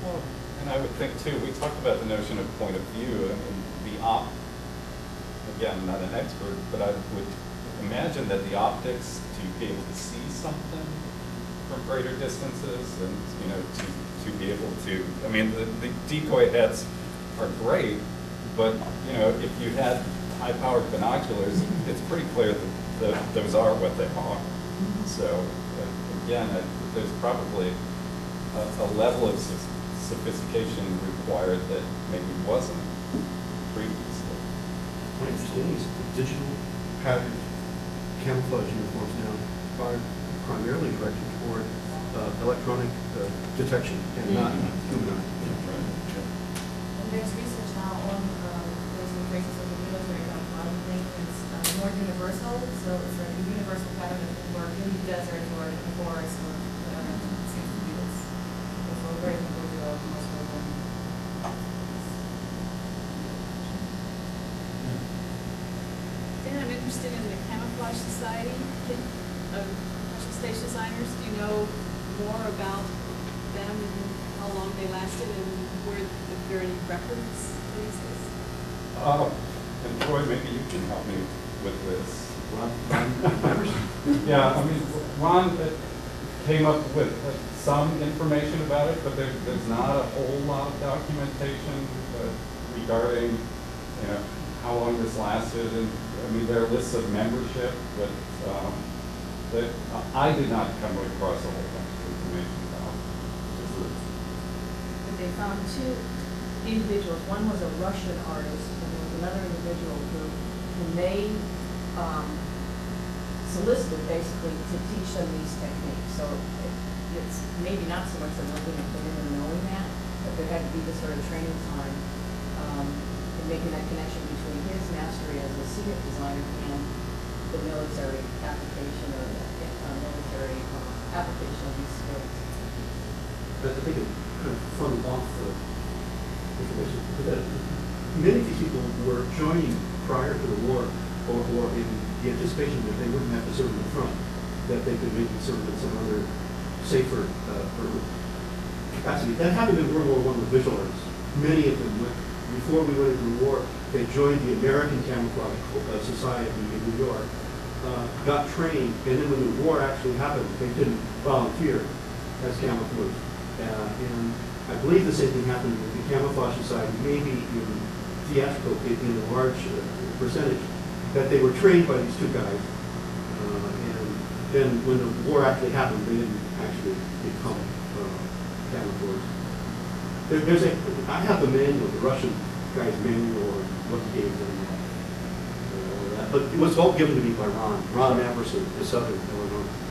Well, I And I would think, too, we talked about the notion of point of view. I mean, the op, again, I'm not an expert, but I would imagine that the optics to be able to see something from greater distances and, you know, to, to be able to, I mean, the, the decoy heads are great, but, you know, if you had high-powered binoculars, it's pretty clear that the, those are what they are. So, again, I, there's probably a, a level of sophistication required that maybe wasn't previously. My understanding is the digital patterned camouflage uniforms now are primarily directed toward uh, electronic uh, detection and mm-hmm. not human eye. And there's research now on um, there's the traces of the military on cloud maintenance uh, more universal, so it's like a universal pattern that people are in the desert or in the forest or whatever it seems to be. This is a very individual, most of them. Dan, I'm interested in the Camouflage Society of Professional Stage Designers. Do you know more about them and how long they lasted and where, if there are any records that exist? Uh, and Roy, maybe you can help me with this. Ron, Ron? Yeah, I mean, Ron came up with some information about it, but there, there's not a whole lot of documentation uh, regarding, you know, how long this lasted. And I mean, there are lists of membership, but um, they, I did not come across a whole bunch of information about it. But they found two individuals. One was a Russian artist, and there was another individual who, who made Um, solicited basically to teach them these techniques. So it, it's maybe not so much the looking at the women knowing that, but there had to be this sort of training time um, in making that connection between his mastery as a scenic designer and the military application or the uh, military uh, application of these skills. But I think it kind of fun off the information. But many of these people were joining prior to the war, or, or in the anticipation that they wouldn't have to serve in the front, that they could make it serve in some other safer uh, capacity. That happened in World War One with visual artists. Many of them went, before we went into the war, they joined the American Camouflage uh, Society in New York, uh, got trained, and then when the war actually happened, they didn't volunteer as camouflage. Uh, and I believe the same thing happened with the Camouflage Society, maybe in theatrical, in a large uh, percentage, that they were trained by these two guys, uh, and then when the war actually happened, they didn't actually become uh, camouflage. There, there's a, I have the manual, the Russian guy's manual, or what he gave them, uh, but it was all given to me by Ron, Ron Averson, the Southern Illinois.